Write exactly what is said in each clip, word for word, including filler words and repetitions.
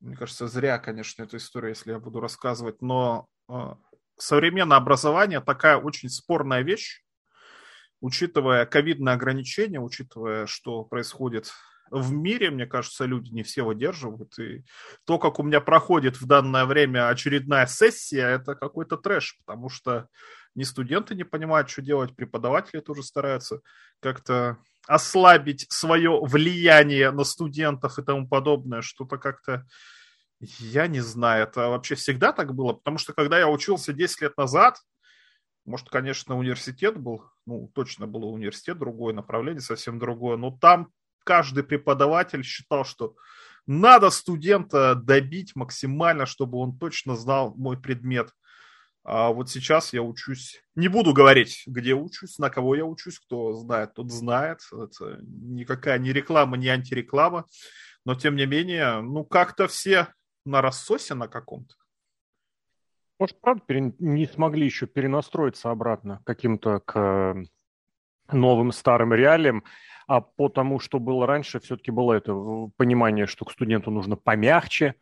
мне кажется, зря, конечно, эту историю, если я буду рассказывать, но современное образование такая очень спорная вещь, учитывая ковидные ограничения, учитывая, что происходит в мире, мне кажется, люди не все выдерживают. И то, как у меня проходит в данное время очередная сессия, это какой-то трэш, потому что ни студенты не понимают, что делать, преподаватели тоже стараются как-то ослабить свое влияние на студентов и тому подобное. Что-то как-то, я не знаю, это вообще всегда так было, потому что когда я учился десять лет назад, может, конечно, университет был, ну, точно был университет, другое направление, совсем другое, но там каждый преподаватель считал, что надо студента добить максимально, чтобы он точно знал мой предмет. А вот сейчас я учусь, не буду говорить, где учусь, на кого я учусь, кто знает, тот знает. Это никакая не реклама, не антиреклама, но тем не менее, ну, как-то все на рассосе на каком-то. Может, правда, не смогли еще перенастроиться обратно каким-то к новым старым реалиям, а потому что было раньше, все-таки было это понимание, что к студенту нужно помягче,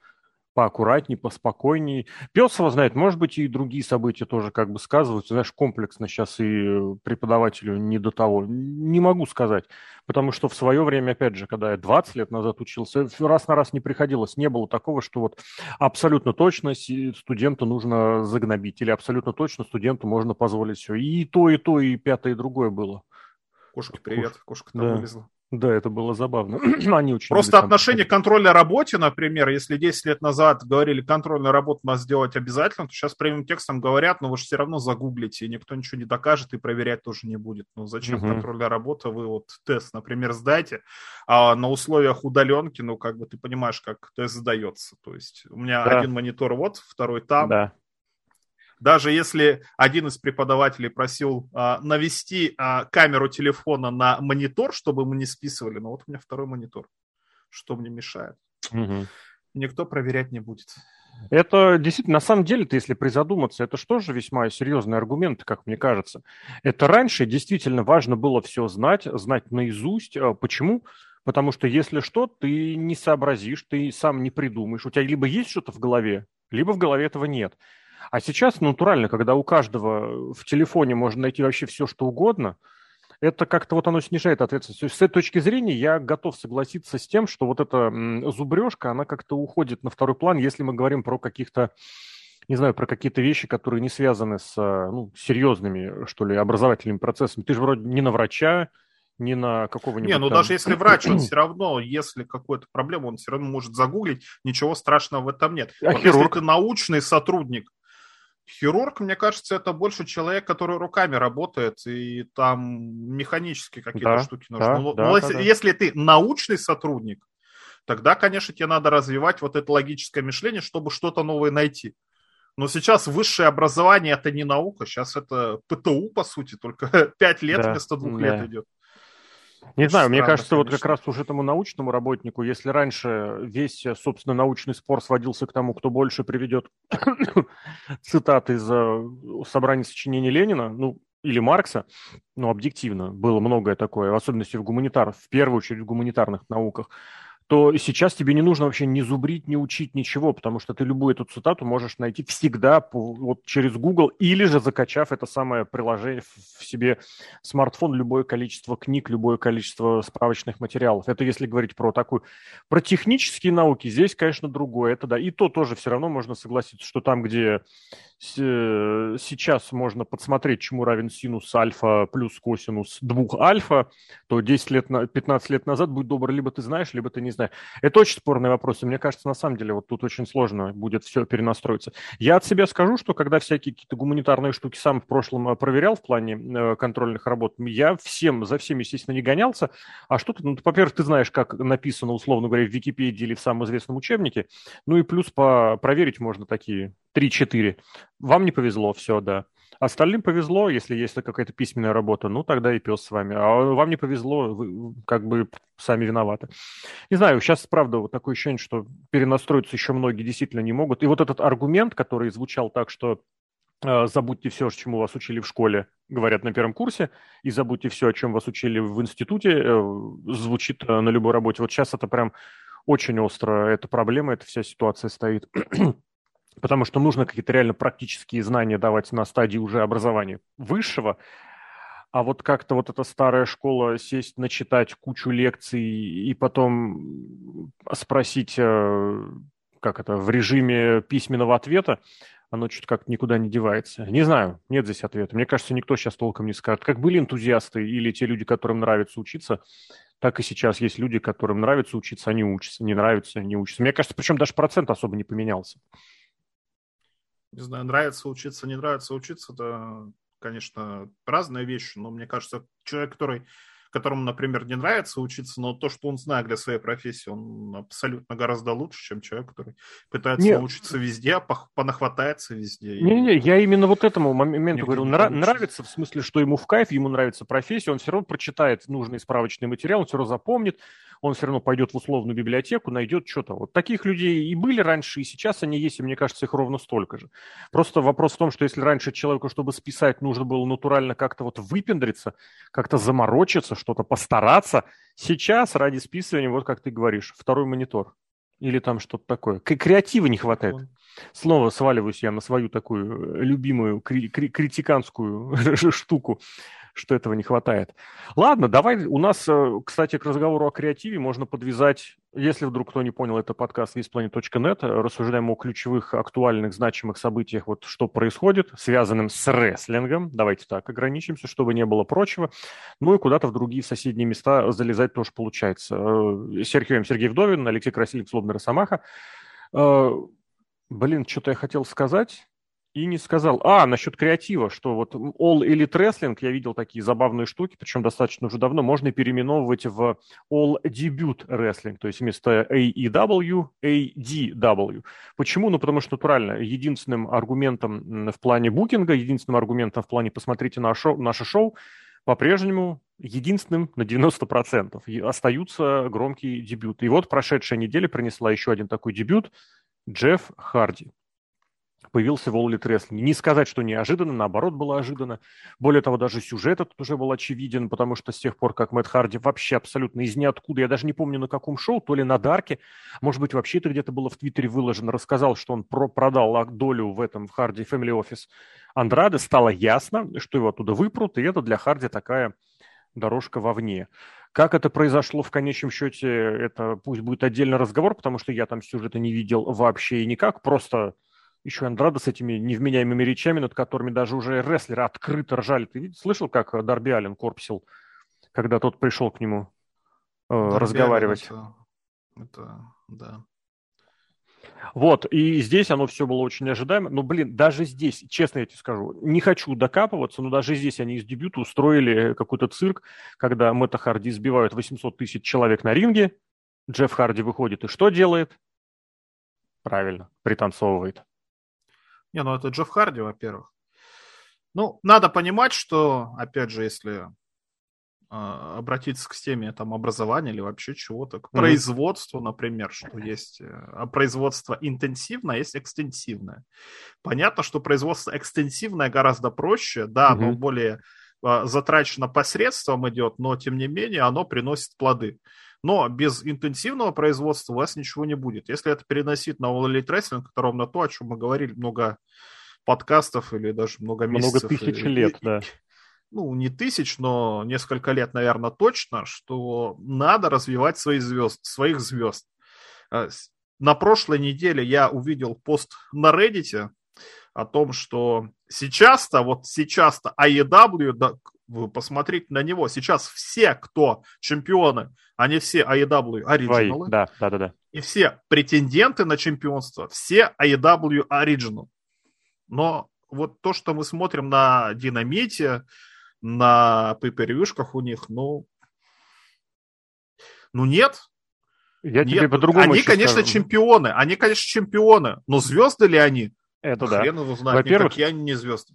поаккуратнее, поспокойнее. Пес его знает, может быть, и другие события тоже как бы сказываются. Знаешь, комплексно сейчас и преподавателю не до того. Не могу сказать, потому что в свое время, опять же, когда я двадцать лет назад учился, раз на раз не приходилось. Не было такого, что вот абсолютно точно студенту нужно загнобить или абсолютно точно студенту можно позволить все. И то, и то, и пятое, и другое было. Кошка, привет. Кошка там да. вылезла. Да, это было забавно. Они очень Просто отношение к контрольной работе, например, если десять лет назад говорили, контрольную работу надо сделать обязательно, то сейчас прямым текстом говорят, но ну, вы же все равно загуглите, и никто ничего не докажет, и проверять тоже не будет. Ну зачем угу. контрольная работа? Вы вот тест, например, сдайте, а на условиях удаленки, ну как бы ты понимаешь, как тест сдается. То есть у меня да. один монитор вот, второй там. Да. Даже если один из преподавателей просил а, навести а, камеру телефона на монитор, чтобы мы не списывали, но вот у меня второй монитор, что мне мешает. Угу. Никто проверять не будет. Это действительно, на самом деле-то, если призадуматься, это же тоже весьма серьезный аргумент, как мне кажется. Это раньше действительно важно было все знать, знать наизусть. Почему? Потому что если что, ты не сообразишь, ты сам не придумаешь. У тебя либо есть что-то в голове, либо в голове этого нет. А сейчас натурально, когда у каждого в телефоне можно найти вообще все, что угодно, это как-то вот оно снижает ответственность. То есть с этой точки зрения я готов согласиться с тем, что вот эта зубрежка, она как-то уходит на второй план, если мы говорим про каких-то, не знаю, про какие-то вещи, которые не связаны с ну, серьезными, что ли, образовательными процессами. Ты же вроде не на врача, не на какого-нибудь... Не, ну там... даже если врач, он все равно, если какую-то проблему, он все равно может загуглить, ничего страшного в этом нет. А вот хирург? Если ты научный сотрудник, хирург, мне кажется, это больше человек, который руками работает, и там механически какие-то да, штуки нужны. Да, Но да, если, да. если ты научный сотрудник, тогда, конечно, тебе надо развивать вот это логическое мышление, чтобы что-то новое найти. Но сейчас высшее образование – это не наука, сейчас это ПТУ, по сути, только пять лет да, вместо двух да. лет идет. Не Очень знаю, странно, мне кажется, конечно. Вот как раз уже этому научному работнику, если раньше весь, собственно, научный спор сводился к тому, кто больше приведет цитаты из собрания сочинений Ленина, ну, или Маркса, ну, объективно, было многое такое, в особенности в гуманитарных, в первую очередь в гуманитарных науках, то сейчас тебе не нужно вообще ни зубрить, ни учить ничего, потому что ты любую эту цитату можешь найти всегда по, вот, через Google или же закачав это самое приложение в себе смартфон, любое количество книг, любое количество справочных материалов. Это если говорить про такую... Про технические науки здесь, конечно, другое. Это да. И то тоже все равно можно согласиться, что там, где сейчас можно подсмотреть, чему равен синус альфа плюс косинус двух альфа, то десять лет, пятнадцать лет назад, будь добр, либо ты знаешь, либо ты не знаешь. Это очень спорный вопрос, и мне кажется, на самом деле вот тут очень сложно будет все перенастроиться. Я от себя скажу, что когда всякие какие-то гуманитарные штуки сам в прошлом проверял в плане контрольных работ, я всем, за всем, естественно, не гонялся, а что-то, ну, во-первых, ты знаешь, как написано, условно говоря, в Википедии или в самом известном учебнике, ну и плюс по... проверить можно такие три-четыре. Вам не повезло, все, да. Остальным повезло, если есть какая-то письменная работа, ну, тогда и пес с вами. А вам не повезло, вы как бы сами виноваты. Не знаю, сейчас, правда, вот такое ощущение, что перенастроиться еще многие действительно не могут. И вот этот аргумент, который звучал так, что э, забудьте все, чему вас учили в школе, говорят на первом курсе, и забудьте все, о чем вас учили в институте, э, звучит э, на любой работе. Вот сейчас это прям очень остро эта проблема, эта вся ситуация стоит, потому что нужно какие-то реально практические знания давать на стадии уже образования высшего, а вот как-то вот эта старая школа сесть, начитать кучу лекций и потом спросить, как это, в режиме письменного ответа, оно что-то как-то никуда не девается. Не знаю, нет здесь ответа. Мне кажется, никто сейчас толком не скажет. Как были энтузиасты или те люди, которым нравится учиться, так и сейчас есть люди, которым нравится учиться, они учатся, не нравится, не учатся. Мне кажется, причем даже процент особо не поменялся. Не знаю, нравится учиться, не нравится учиться, это, конечно, разная вещь, но мне кажется, человек, который, которому, например, не нравится учиться, но то, что он знает для своей профессии, он абсолютно гораздо лучше, чем человек, который пытается Нет. научиться везде, понахватается везде. Не-не-не, я именно вот этому моменту говорю, нра- нравится в смысле, что ему в кайф, ему нравится профессия, он все равно прочитает нужный справочный материал, он все равно запомнит, он все равно пойдет в условную библиотеку, найдет что-то. Вот таких людей и были раньше, и сейчас они есть, и мне кажется, их ровно столько же. Просто вопрос в том, что если раньше человеку, чтобы списать, нужно было натурально как-то вот выпендриться, как-то заморочиться, что-то постараться, сейчас ради списывания, вот как ты говоришь, второй монитор или там что-то такое. Креатива не хватает. Снова сваливаюсь я на свою такую любимую кри- кри- критиканскую штуку, что этого не хватает. Ладно, давай у нас, кстати, к разговору о креативе можно подвязать, если вдруг кто не понял, это подкаст виспланет точка нет, рассуждаем о ключевых, актуальных, значимых событиях, вот что происходит, связанным с рестлингом, давайте так ограничимся, чтобы не было прочего, ну и куда-то в другие соседние места залезать тоже получается. Серхио Сергей Вдовин, Алексей Красильников, Злобный Росомаха. Блин, что-то я хотел сказать и не сказал. А, насчет креатива, что вот All Elite Wrestling, я видел такие забавные штуки, причем достаточно уже давно, можно переименовывать в All Debut Wrestling, то есть вместо эй и дабл ю, эй ди дабл ю. Почему? Ну, потому что натурально единственным аргументом в плане букинга, единственным аргументом в плане «посмотрите на шоу», наше шоу, по-прежнему единственным на девяносто процентов остаются громкие дебюты. И вот прошедшая неделя принесла еще один такой дебют. Джефф Харди появился в All Elite Wrestling. Не сказать, что неожиданно, наоборот, было ожиданно. Более того, даже сюжет этот уже был очевиден, потому что с тех пор, как Мэтт Харди вообще абсолютно из ниоткуда, я даже не помню на каком шоу, то ли на Дарке, может быть, вообще это где-то было в Твиттере выложено, рассказал, что он про- продал долю в этом в Харди Family Office Андраде, стало ясно, что его оттуда выпрут, и это для Харди такая дорожка вовне. Как это произошло в конечном счете, это пусть будет отдельный разговор, потому что я там сюжета не видел вообще и никак. Просто еще Андрадо с этими невменяемыми речами, над которыми даже уже рестлеры открыто ржали. Ты слышал, как Дарби Аллен корпсил, когда тот пришел к нему э, разговаривать? Это, это, да. Вот, и здесь оно все было очень ожидаемо. Но, блин, даже здесь, честно я тебе скажу, не хочу докапываться, но даже здесь они из дебюта устроили какой-то цирк, когда Мэтта Харди сбивают восемьсот тысяч человек на ринге, Джефф Харди выходит и что делает? Правильно, пританцовывает. Не, ну это Джефф Харди, во-первых. Ну, надо понимать, что, опять же, если обратиться к теме там, образования или вообще чего-то, к mm-hmm. производству, например, что есть производство интенсивное, есть экстенсивное. Понятно, что производство экстенсивное гораздо проще, да, mm-hmm. оно более затрачено посредством идет, но, тем не менее, оно приносит плоды. Но без интенсивного производства у вас ничего не будет. Если это переносить на All Elite Wrestling, ровно то, о чем мы говорили много подкастов или даже много месяцев. Много тысяч лет, и, да. Ну, не тысяч, но несколько лет, наверное, точно, что надо развивать свои звезд, своих звезд. На прошлой неделе я увидел пост на Reddit о том, что сейчас-то, вот сейчас-то эй и дабл ю, да, вы посмотрите на него, сейчас все, кто чемпионы, они все эй и дабл ю оригиналы, да, да, да, да. И все претенденты на чемпионство, все эй и дабл ю оригинал. Но вот то, что мы смотрим на Динамите, на пейпервьюшках у них, ну, ну нет. Я нет. Тебе по-другому они, конечно, скажу. чемпионы, они, конечно, чемпионы, но звезды ли они? Это да. Хрен его знает, никакие они не звезды.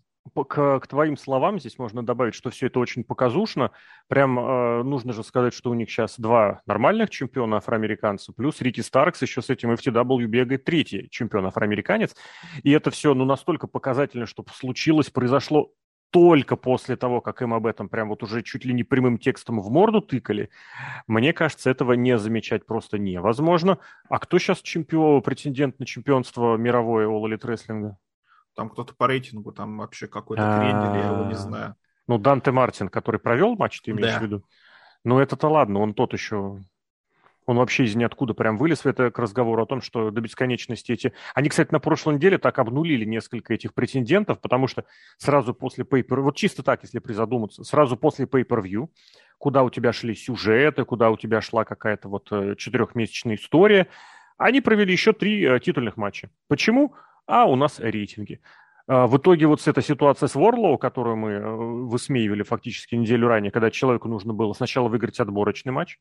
К, к твоим словам здесь можно добавить, что все это очень показушно. Прям э, нужно же сказать, что у них сейчас два нормальных чемпиона афроамериканца, плюс Рики Старкс еще с этим эф ти дабл ю бегает третий чемпион афроамериканец. И это все ну, настолько показательно, что случилось, произошло только после того, как им об этом прям вот уже чуть ли не прямым текстом в морду тыкали, мне кажется, этого не замечать просто невозможно. А кто сейчас чемпион, претендент на чемпионство мировое All Elite Wrestling? Там кто-то по рейтингу, там вообще какой-то крендель, я его не знаю. Ну, Данте Мартин, который провел матч, ты имеешь в виду? Ну, это-то ладно, он тот еще... Он вообще из ниоткуда прям вылез. Это к разговору о том, что до бесконечности эти... Они, кстати, на прошлой неделе так обнулили несколько этих претендентов, потому что сразу после pay-per-view... Вот чисто так, если призадуматься. Сразу после pay-per-view, куда у тебя шли сюжеты, куда у тебя шла какая-то вот четырехмесячная история, они провели еще три титульных матча. Почему? А у нас рейтинги. В итоге вот эта ситуация с Ворлоу, которую мы высмеивали фактически неделю ранее, когда человеку нужно было сначала выиграть отборочный матч,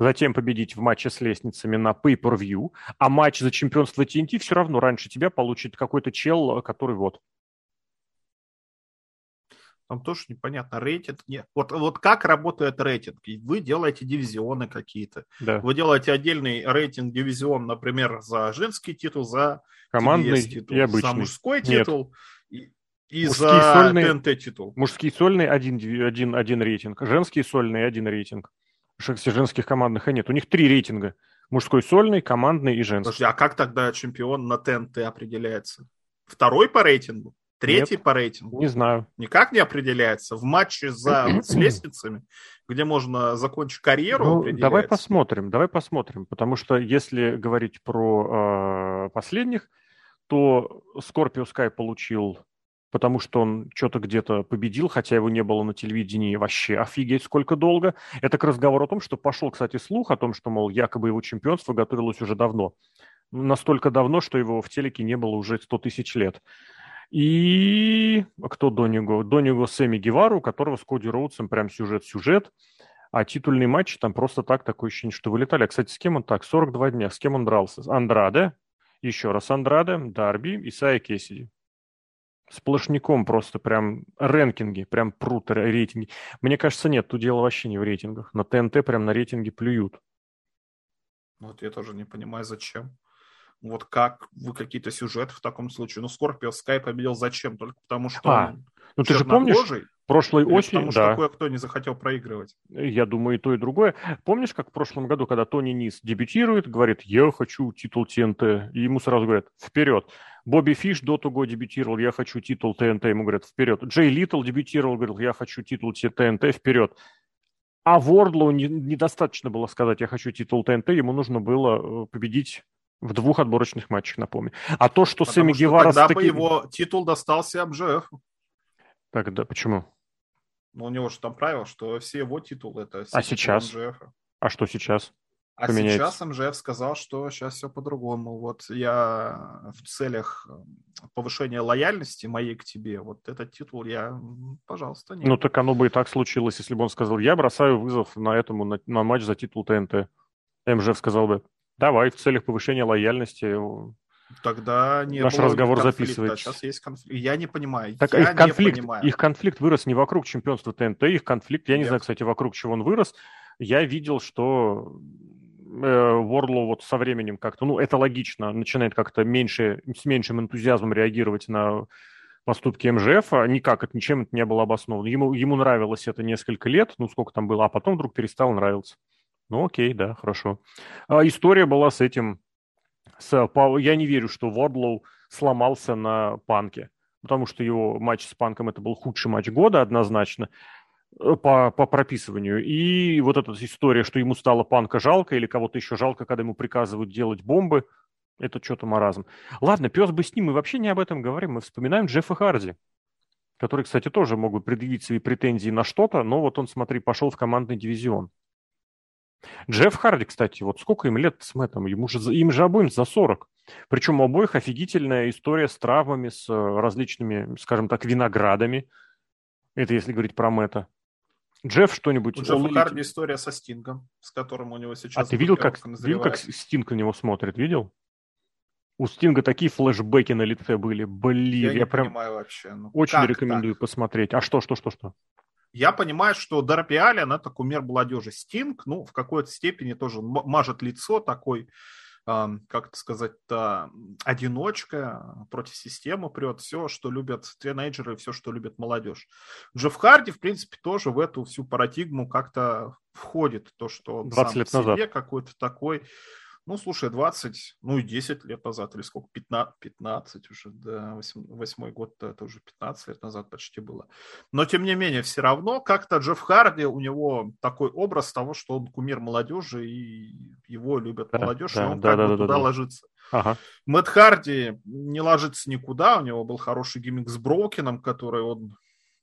затем победить в матче с лестницами на pay-per-view, а матч за чемпионство ти эн ти все равно раньше тебя получит какой-то чел, который вот. Там тоже непонятно. Рейтинг нет. Вот, вот как работает рейтинг? Вы делаете дивизионы какие-то. Да. Вы делаете отдельный рейтинг-дивизион, например, за женский титул, за командный титул, и обычный. За мужской титул нет. и, и мужские за сольные, ти эн ти-титул. Мужские сольные один, один, один рейтинг, женские сольные один рейтинг. Женских командных и нет. У них три рейтинга. Мужской сольный, командный и женский. Подожди, а как тогда чемпион на ти эн ти определяется? Второй по рейтингу? Третий Нет, по рейтингу? Не знаю. Никак не определяется. В матче за, с лестницами, где можно закончить карьеру, ну, определяется. Давай посмотрим, давай посмотрим. Потому что если говорить про э, последних, то Scorpio Sky получил, потому что он что-то где-то победил, хотя его не было на телевидении вообще офигеть сколько долго. Это к разговору о том, что пошел, кстати, слух о том, что, мол, якобы его чемпионство готовилось уже давно. Настолько давно, что его в телеке не было уже сто тысяч лет. И кто Дониго? Дониго Сэмми Гевару, у которого с Коди Роудсом прям сюжет-сюжет, а титульные матчи там просто так, такое ощущение, что вылетали. А, кстати, с кем он так? сорок два дня. С кем он дрался? Андраде, еще раз Андраде, Дарби, Исайя Кэссиди. Сплошняком просто прям рэнкинги, прям прут рейтинги. Мне кажется, нет, тут дело вообще не в рейтингах. На ТНТ прям на рейтинги плюют. Вот я тоже не понимаю, зачем. Вот как вы какие-то сюжеты в таком случае? Ну, Scorpio Sky победил зачем? Только потому, что а, он ну, ты же помнишь, прошлой осенью... Потому что да. кое-кто не захотел проигрывать. Я думаю, и то, и другое. Помнишь, как в прошлом году, когда Тони Низ дебютирует, говорит, я хочу титул ТНТ, и ему сразу говорят, вперед. Бобби Фиш до того дебютировал, я хочу титул ТНТ, ему говорят, вперед. Джей Литтл дебютировал, говорил, я хочу титул ТНТ, вперед. А Вордлоу недостаточно было сказать, я хочу титул ТНТ, ему нужно было победить... В двух отборочных матчах, напомню. А то, что Сэмми Гевара... Тогда таки... бы его титул достался эм джэ эф. Тогда почему? Ну, у него же там правило, что все его титулы это... Все а сейчас? эм джэ эф. А что сейчас? А поменяется? Сейчас эм джэ эф сказал, что сейчас все по-другому. Вот я в целях повышения лояльности моей к тебе, вот этот титул я, пожалуйста, нет. Ну, так оно бы и так случилось, если бы он сказал, я бросаю вызов на, этому, на, на матч за титул ТНТ. эм джэ эф сказал бы, давай, в целях повышения лояльности. Тогда не наш разговор записывается. Сейчас есть конфликт. Я не понимаю. Так, я их, конфликт, не понимаю. Их конфликт вырос не вокруг чемпионства ТНТ, их конфликт, я Нет. не знаю, кстати, вокруг чего он вырос. Я видел, что Ворлоу вот со временем как-то, ну, это логично, начинает как-то меньше, с меньшим энтузиазмом реагировать на поступки эм джэ эф, никак, это, ничем это не было обосновано. Ему, ему нравилось это несколько лет, ну, сколько там было, а потом вдруг перестало нравиться. Ну, окей, да, хорошо. А, история была с этим. С, по, я не верю, что Вордлоу сломался на Панке, потому что его матч с Панком это был худший матч года однозначно по, по прописыванию. И вот эта история, что ему стало Панка жалко или кого-то еще жалко, когда ему приказывают делать бомбы, это что-то маразм. Ладно, пес бы с ним, мы вообще не об этом говорим, мы вспоминаем Джеффа Харди, который, кстати, тоже могут предъявить свои претензии на что-то, но вот он, смотри, пошел в командный дивизион. Джефф Харди, кстати, вот сколько им лет с Мэттом? Ему же, им же обоим за сорок. Причем у обоих офигительная история с травмами, с различными, скажем так, виноградами. Это если говорить про Мэтта. Джефф что-нибудь... У Джеффа Харди история со Стингом, с которым у него сейчас... А ты видел как, видел, как Стинг на него смотрит? Видел? У Стинга такие флешбеки на лице были. Блин, я, я прям вообще. Ну, очень как, рекомендую так? посмотреть. А что, что, что, что? Я понимаю, что Дарби Аллен – это кумир молодежи. Стинг, ну, в какой-то степени тоже мажет лицо такой как-то сказать-то, одиночка, против системы прет, все, что любят тинейджеры, все, что любят молодежь. Джефф Харди, в принципе, тоже в эту всю парадигму как-то входит, то, что он сам по себе какой-то такой... Ну, слушай, двадцать, ну и десять лет назад, или сколько, пятнадцать, пятнадцать уже, да, восьмой год-то это уже пятнадцать лет назад почти было. Но, тем не менее, все равно как-то Джефф Харди, у него такой образ того, что он кумир молодежи, и его любят да, молодежь, да, и он да, как да, бы да, туда да. ложится. Ага. Мэтт Харди не ложится никуда, у него был хороший гиммик с Броукином, который он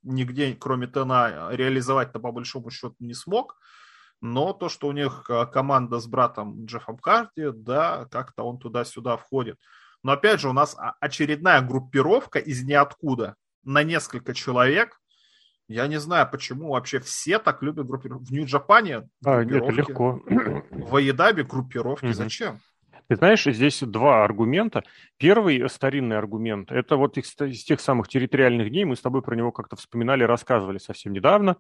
нигде, кроме Тена, реализовать-то по большому счету не смог. Но то, что у них команда с братом Джеффом Харди, да, как-то он туда-сюда входит. Но опять же, у нас очередная группировка из ниоткуда на несколько человек. Я не знаю, почему вообще все так любят группировки. В Нью-Джапане а, группировки. Нет, легко. В Айдабе группировки. Угу. Зачем? Ты знаешь, здесь два аргумента. Первый старинный аргумент – это вот из, из тех самых территориальных дней, мы с тобой про него как-то вспоминали, рассказывали совсем недавно.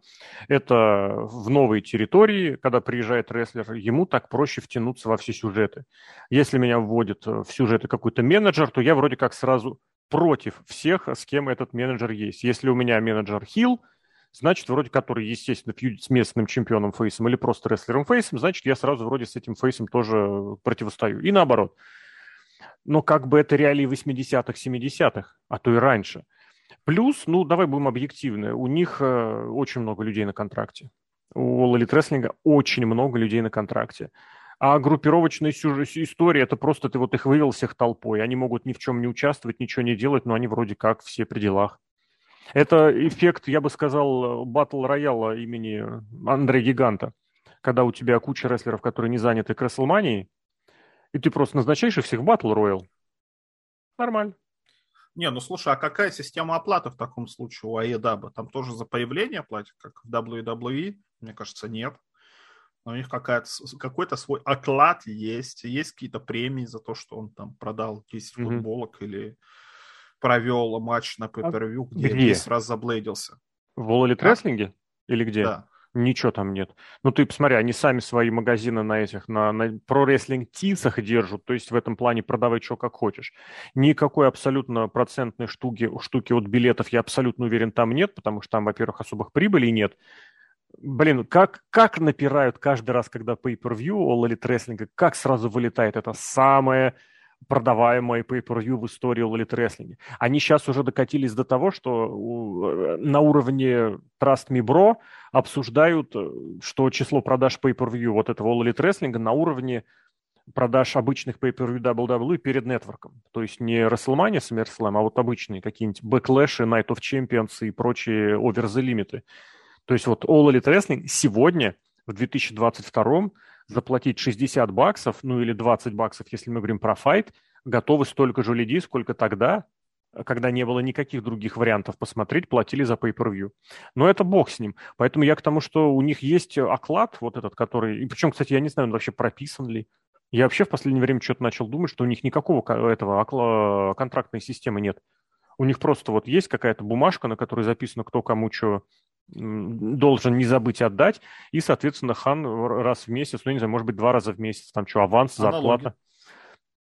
Это в новой территории, когда приезжает рестлер, ему так проще втянуться во все сюжеты. Если меня вводит в сюжеты какой-то менеджер, то я вроде как сразу против всех, с кем этот менеджер есть. Если у меня менеджер хил, значит, вроде который, естественно, фьюдит с местным чемпионом фейсом или просто рестлером фейсом, значит, я сразу вроде с этим фейсом тоже противостою. И наоборот. Но как бы это реалии восьмидесятых, семидесятых, а то и раньше. Плюс, ну, давай будем объективны, у них э, очень много людей на контракте. У All Elite Wrestling очень много людей на контракте. А группировочная история – это просто ты вот их вывел всех толпой. Они могут ни в чем не участвовать, ничего не делать, но они вроде как все при делах. Это эффект, я бы сказал, батл-рояла имени Андре Гиганта, когда у тебя куча рестлеров, которые не заняты к Рестлмании, и ты просто назначаешь их всех батл-роял. Нормально. Не, ну слушай, а какая система оплаты в таком случае у AEW? Там тоже за появление платят, как в дабл ю дабл ю и? Мне кажется, нет. Но у них какой-то свой оклад есть, есть какие-то премии за то, что он там продал десять mm-hmm. футболок или... провел матч на пей-пер-вью, где, где? десять раз заблейдился. В All Elite Wrestling? Или где? Да. Ничего там нет. Ну, ты посмотри, они сами свои магазины на этих, на, на про-рестлинг-тисах держат, то есть в этом плане продавай что как хочешь. Никакой абсолютно процентной штуки, штуки от билетов, я абсолютно уверен, там нет, потому что там, во-первых, особых прибылей нет. Блин, как, как напирают каждый раз, когда pay-per-view All Elite Wrestling, как сразу вылетает это самое... продаваемые pay-per-view в истории All Elite Wrestling. Они сейчас уже докатились до того, что на уровне Trust Me Bro обсуждают, что число продаж pay-per-view вот этого All Elite Wrestling на уровне продаж обычных pay-per-view дабл ю дабл ю и перед нетворком. То есть не WrestleMania, SummerSlam, а вот обычные какие-нибудь Backlash, Night of Champions и прочие Over the Limit. То есть вот All Elite Wrestling сегодня, в две тысячи двадцать втором, заплатить шестьдесят баксов, ну или двадцать баксов, если мы говорим про файт, готовы столько же людей, сколько тогда, когда не было никаких других вариантов посмотреть, платили за pay-per-view. Но это бог с ним. Поэтому я к тому, что у них есть оклад вот этот, который... И причем, кстати, я не знаю, он вообще прописан ли. Я вообще в последнее время что-то начал думать, что у них никакого этого окла... контрактной системы нет. У них просто вот есть какая-то бумажка, на которой записано, кто кому что... должен не забыть отдать, и, соответственно, хан раз в месяц, ну, не знаю, может быть, два раза в месяц, там что, аванс, а зарплата.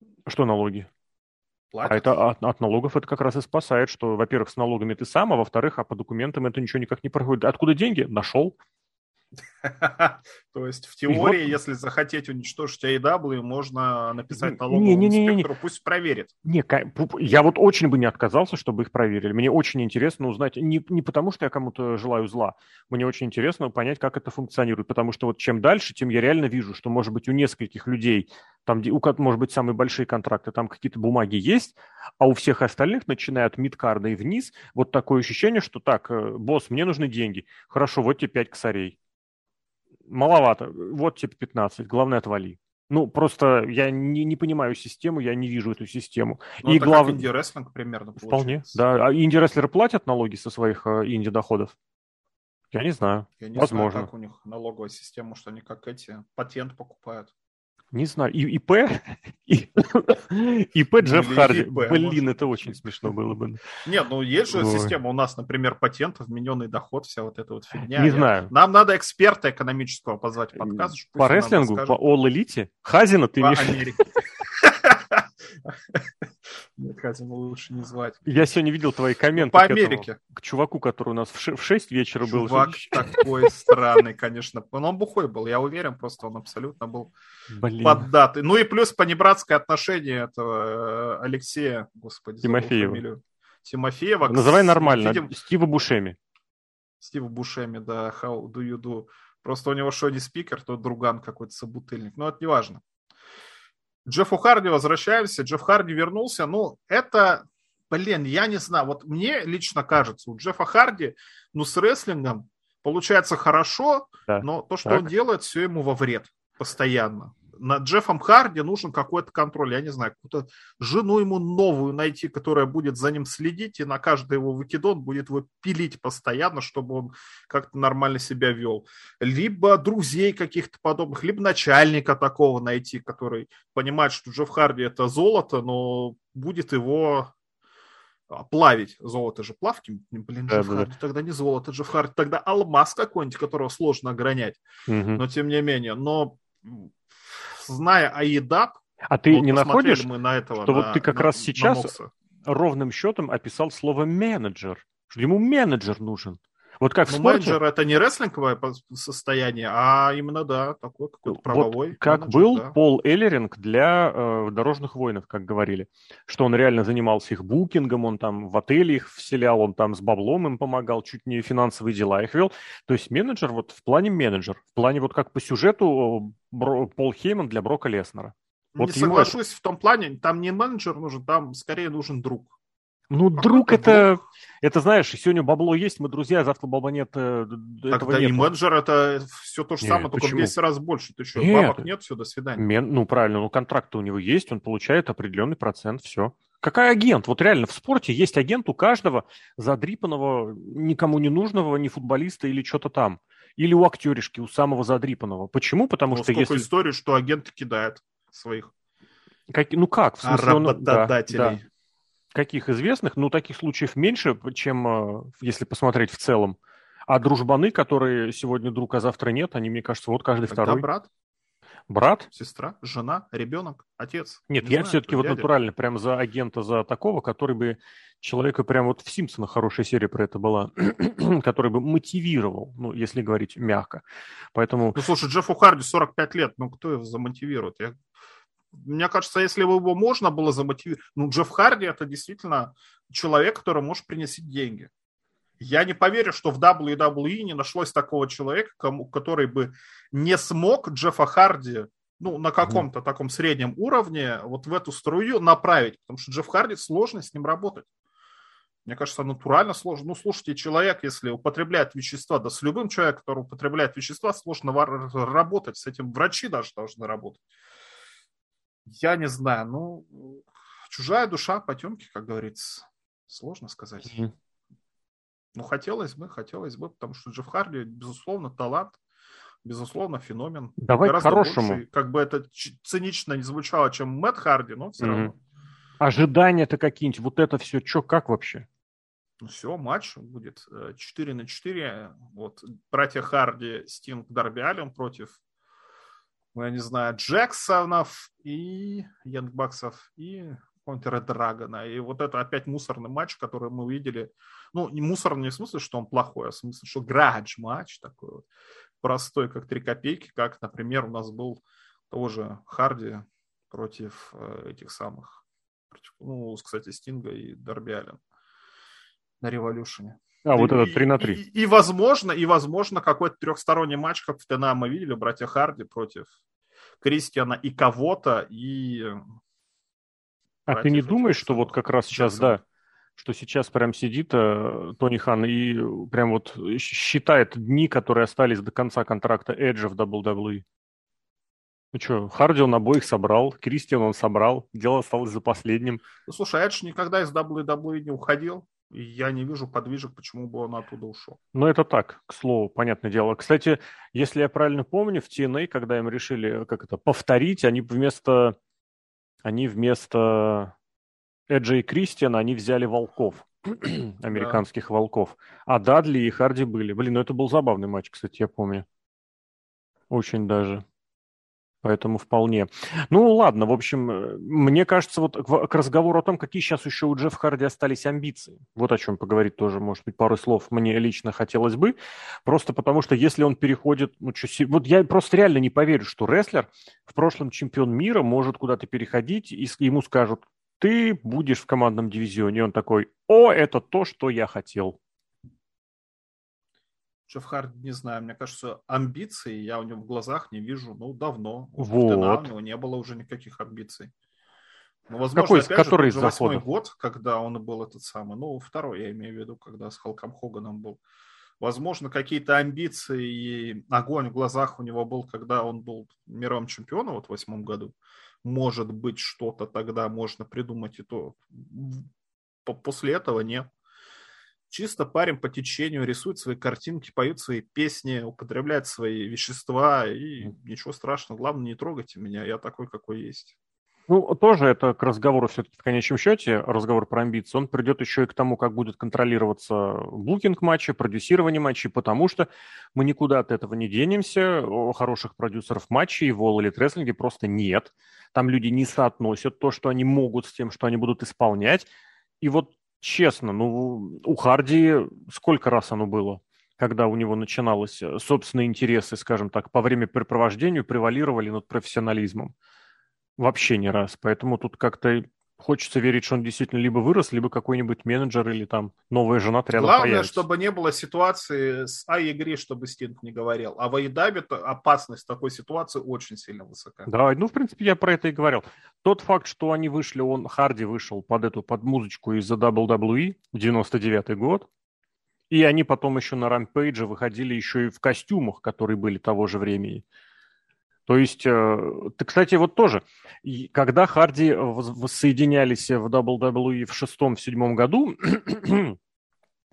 Налоги. Что налоги? Платят. А это от, от налогов это как раз и спасает, что, во-первых, с налогами ты сам, а во-вторых, а по документам это ничего никак не проходит. Откуда деньги? Нашел. То есть в теории, если захотеть уничтожить эй и дабл ю, можно написать налоговому инспектору, пусть проверит. Не, я вот очень бы не отказался, чтобы их проверили. Мне очень интересно узнать, не, не потому что я кому-то желаю зла, мне очень интересно понять, как это функционирует, потому что вот чем дальше, тем я реально вижу, что, может быть, у нескольких людей, там, у, может быть, самые большие контракты, там какие-то бумаги есть, а у всех остальных, начиная от мидкарда и вниз, вот такое ощущение, что так, босс, мне нужны деньги, хорошо, вот тебе пять косарей. Маловато. Вот типа пятнадцать. Главное, отвали. Ну, просто я не, не понимаю систему, я не вижу эту систему. Ну, и это глав... как инди-рестлинг примерно получается. Вполне, да. А инди-рестлеры платят налоги со своих инди-доходов? Я не знаю. Я не Возможно. знаю, как у них налоговая система, что они как эти, патент покупают. Не знаю. И, ИП? И, ИП Джефф Или Харди. ИП, Блин, может... это очень смешно было бы. Нет, ну есть же Ой. система у нас, например, патентов, вмененный доход, вся вот эта вот фигня. Не Я... знаю. Нам надо эксперта экономического позвать в подкаст. По рестлингу, по All Elite? Хазина ты имеешь? привлекательно лучше не звать. Я сегодня видел твои комменты по Америке. К, к чуваку, который у нас в шесть вечера был. Чувак такой странный, конечно. Но он бухой был, я уверен, просто он абсолютно был поддатый. Ну и плюс понебратское отношение этого Алексея, господи, Тимофеева. Тимофеева. Называй нормально, Стива Бушеми. Стива Бушеми, да, how do you do? Просто у него что не спикер, то друган какой-то собутыльник. Но это не важно. Джеффу Харди возвращаемся. Джефф Харди вернулся. Ну, это, блин, я не знаю. Вот мне лично кажется, у Джеффа Харди, ну, с рестлингом получается хорошо, да, но то, что так. он делает, все ему во вред постоянно. Над Джеффом Харди нужен какой-то контроль. Я не знаю, какую-то жену ему новую найти, которая будет за ним следить, и на каждый его выкидон будет его пилить постоянно, чтобы он как-то нормально себя вел. Либо друзей каких-то подобных, либо начальника такого найти, который понимает, что Джефф Харди это золото, но будет его плавить. Золото же плавки. Блин, Джефф да, Харди да. тогда не золото, Джефф Харди тогда алмаз какой-нибудь, которого сложно огранять. Угу. Но тем не менее. Но зная AEW, а ты вот не находишь, мы на этого, что на, вот ты как на, раз сейчас ровным счетом описал слово менеджер, что ему менеджер нужен. Вот как в спорте. Менеджер это не рестлинговое состояние, а именно, да, такой какой-то правовой. Вот как менеджер, был да. Пол Эллеринг для э, дорожных воинов, как говорили, что он реально занимался их букингом, он там в отеле их вселял, он там с баблом им помогал, чуть не финансовые дела их вел. То есть менеджер вот в плане менеджер, в плане вот как по сюжету Бро, Пол Хейман для Брока Леснера. Вот не соглашусь это... в том плане, там не менеджер нужен, там скорее нужен друг. Ну, Пока друг это, друг. это, знаешь, сегодня бабло есть, мы друзья, завтра бабла нет. Тогда и менеджер это все то же нет, самое, только в десять раз больше. Ты что, нет. бабок нет, все, до свидания. Мен... Ну, правильно, но контракт у него есть, он получает определенный процент, все. Какой агент? Вот реально в спорте есть агент у каждого задрипанного, никому не нужного, не футболиста или что-то там. Или у актеришки, у самого задрипанного. Почему? Потому ну, что есть... Если... историй, что агенты кидают своих. Как... Ну как? В смысле, а он... работодателей. Да, да. Каких известных? Ну, таких случаев меньше, чем если посмотреть в целом. А дружбаны, которые сегодня друг, а завтра нет, они, мне кажется, вот каждый Тогда второй. брат. Брат. Сестра, жена, ребенок, отец. Нет, не я знаю, все-таки вот дядя. натурально прям за агента, за такого, который бы человека прям вот в «Симпсонах» хорошая серия про это была, который бы мотивировал, ну, если говорить мягко. Поэтому... Ну, слушай, Джеффу Харди сорок пять лет, ну, кто его замотивирует? Я... Мне кажется, если бы его можно было замотивировать... Ну, Джефф Харди – это действительно человек, который может принести деньги. Я не поверю, что в дабл ю дабл ю и не нашлось такого человека, кому, который бы не смог Джеффа Харди ну, на каком-то таком среднем уровне вот в эту струю направить. Потому что Джефф Харди сложно с ним работать. Мне кажется, натурально сложно. Ну, слушайте, человек, если употребляет вещества, да с любым человеком, который употребляет вещества, сложно работать. С этим врачи даже должны работать. Я не знаю, ну, чужая душа потемки, как говорится, сложно сказать. Mm-hmm. Ну, хотелось бы, хотелось бы, потому что Джефф Харди, безусловно, талант, безусловно, феномен. Давай Гораздо к хорошему. Больше, как бы это цинично не звучало, чем Мэтт Харди, но все mm-hmm. равно. Ожидания-то какие-нибудь, вот это все, что, как вообще? Ну, все, матч будет четыре на четыре, вот, братья Харди, Стинг, Дарби Аллен против... Ну, я не знаю, Джексонов и Янгбаксов и Контера Драгона. И вот это опять мусорный матч, который мы увидели. Ну, не мусорный не в смысле, что он плохой, а в смысле, что градж-матч такой вот. Простой, как три копейки, как, например, у нас был тоже Харди против этих самых, против, ну, кстати, Стинга и Дарби Аллен на Революшене. А, и, вот этот три на три. И, и, возможно, и, возможно, какой-то трехсторонний матч, как в ТНА мы видели, братья Харди против Кристиана и кого-то, и... А ты не думаешь, что вот как раз сейчас, да, что сейчас прям сидит э, Тони Хан и прям вот считает дни, которые остались до конца контракта Эджа в дабл ю дабл ю и? Ну что, Харди он обоих собрал, Кристиан он собрал, дело осталось за последним. Ну, слушай, Эдж никогда из дабл ю дабл ю и не уходил. Я не вижу подвижек, почему бы он оттуда ушел. Ну, это так, к слову, понятное дело. Кстати, если я правильно помню, в ти эн эй, когда им решили, как это, повторить, они вместо, они вместо Эджа и Кристиана, они взяли волков, американских да. волков. А Дадли и Харди были. Блин, ну это был забавный матч, кстати, я помню. Очень даже. Поэтому вполне. Ну, ладно, в общем, мне кажется, вот к разговору о том, какие сейчас еще у Джеффа Харди остались амбиции. Вот о чем поговорить тоже, может быть, пару слов мне лично хотелось бы. Просто потому что если он переходит... Ну, что, вот я просто реально не поверю, что рестлер в прошлом чемпион мира может куда-то переходить, и ему скажут, ты будешь в командном дивизионе. И он такой, о, это то, что я хотел. Джефф Харди, не знаю, мне кажется, амбиций я у него в глазах не вижу, ну, давно. Вот. Дена, у него не было уже никаких амбиций. Ну, возможно, какой, опять который же, из восьмой год, когда он был этот самый, ну, второй, я имею в виду, когда с Халком Хоганом был. Возможно, какие-то амбиции и огонь в глазах у него был, когда он был мировым чемпионом вот в восьмом году. Может быть, что-то тогда можно придумать, и то после этого нет. Чисто парень по течению рисует свои картинки, поет свои песни, употребляет свои вещества, и ничего страшного. Главное, не трогайте меня, я такой, какой есть. Ну, тоже это к разговору все-таки в конечном счете, разговор про амбиции, он придет еще и к тому, как будет контролироваться букинг матча, продюсирование матчей, потому что мы никуда от этого не денемся, хороших продюсеров матчей в All Elite Wrestling просто нет. Там люди не соотносят то, что они могут, с тем, что они будут исполнять, и вот честно, ну, у Харди сколько раз оно было, когда у него начиналось собственные интересы, скажем так, по времяпрепровождению превалировали над профессионализмом. Вообще не раз. Поэтому тут как-то хочется верить, что он действительно либо вырос, либо какой-нибудь менеджер или там новая жена рядом появится. Главное, чтобы не было ситуации с ай-игры, чтобы Стинг не говорил. А в Айдабе опасность такой ситуации очень сильно высока. Да, ну, в принципе, я про это и говорил. Тот факт, что они вышли, он, Харди вышел под эту, под музычку из-за дабл ю дабл ю и, девяносто девятый год, и они потом еще на Рампейдже выходили еще и в костюмах, которые были того же времени. То есть, кстати, вот тоже, когда Харди воссоединялись в дабл ю дабл ю и в шестом, в седьмом году,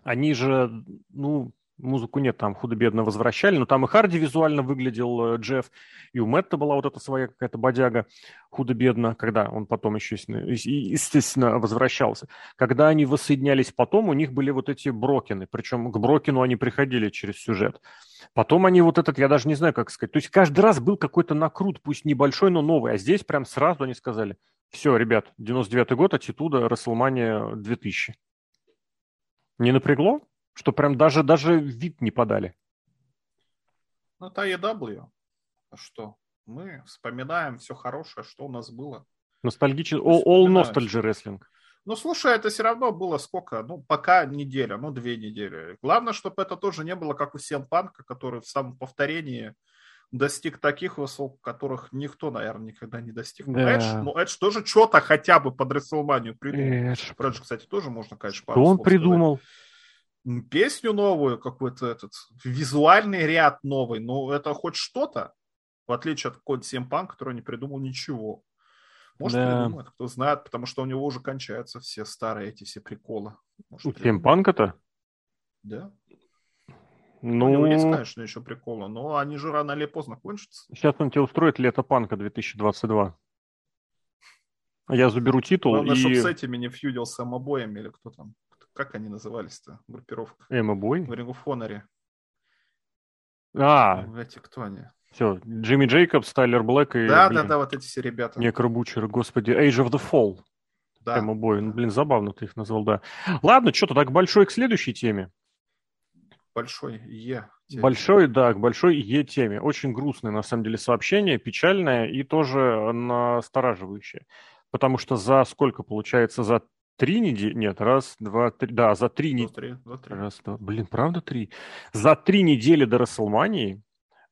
они же, ну... Музыку нет, там худо-бедно возвращали, но там и Харди визуально выглядел, Джефф, и у Мэтта была вот эта своя какая-то бодяга худо-бедно, когда он потом еще, естественно, возвращался. Когда они воссоединялись потом, у них были вот эти брокины, причем к брокину они приходили через сюжет. Потом они вот этот, я даже не знаю, как сказать, то есть каждый раз был какой-то накрут, пусть небольшой, но новый, а здесь прям сразу они сказали, все, ребят, девяносто девятый год, аттитуда, Расселмания две тысячи. Не напрягло? Что прям даже, даже вид не подали. Ну, это ай дабл ю. А что? Мы вспоминаем все хорошее, что у нас было. Ностальгичный, all nostalgia wrestling. Ну, слушай, это все равно было сколько? Ну, пока неделя, ну, две недели. Главное, чтобы это тоже не было, как у си эм Панка, который в самом повторении достиг таких высот, которых никто, наверное, никогда не достиг. Но да. Эдж, ну, Эдж тоже что-то хотя бы под Рестлманию придумал. Эдж. Про Эдж, кстати, тоже можно, конечно, пару слов. Что он придумал? Сказать. Песню новую, какой-то этот визуальный ряд новый, но это хоть что-то, в отличие от какой-то си эм Punk, который не придумал ничего. Может, да. Придумает, кто знает, потому что у него уже кончаются все старые эти все приколы. Может, у си эм Punk-то? Да. Ну... У него есть, конечно, еще приколы, но они же рано или поздно кончатся. Сейчас он тебе устроит лето Панка две тысячи двадцать два. Я заберу титул. Главное, и... чтобы с этими не фьюдил, с обоими или кто там. Как они назывались-то? Группировка. Эмма-бой? В Ring of Honor. А! Эти кто они? Все. Джимми Джейкобс, Тайлер Блэк и... Да-да-да, вот эти все ребята. Некробучеры, господи. Age of the Fall. Да. Эмма-бой. Да. Ну, блин, забавно ты их назвал, да. Ладно, что-то так большой к следующей теме. Большой Е. Теме. Большой, да, к большой Е теме. Очень грустное, на самом деле, сообщение, печальное и тоже настораживающее. Потому что за сколько, получается, за... Три недели... Нет, раз, два, три... Да, за три недели... Раз, два... Блин, правда три? За три недели до Расселмании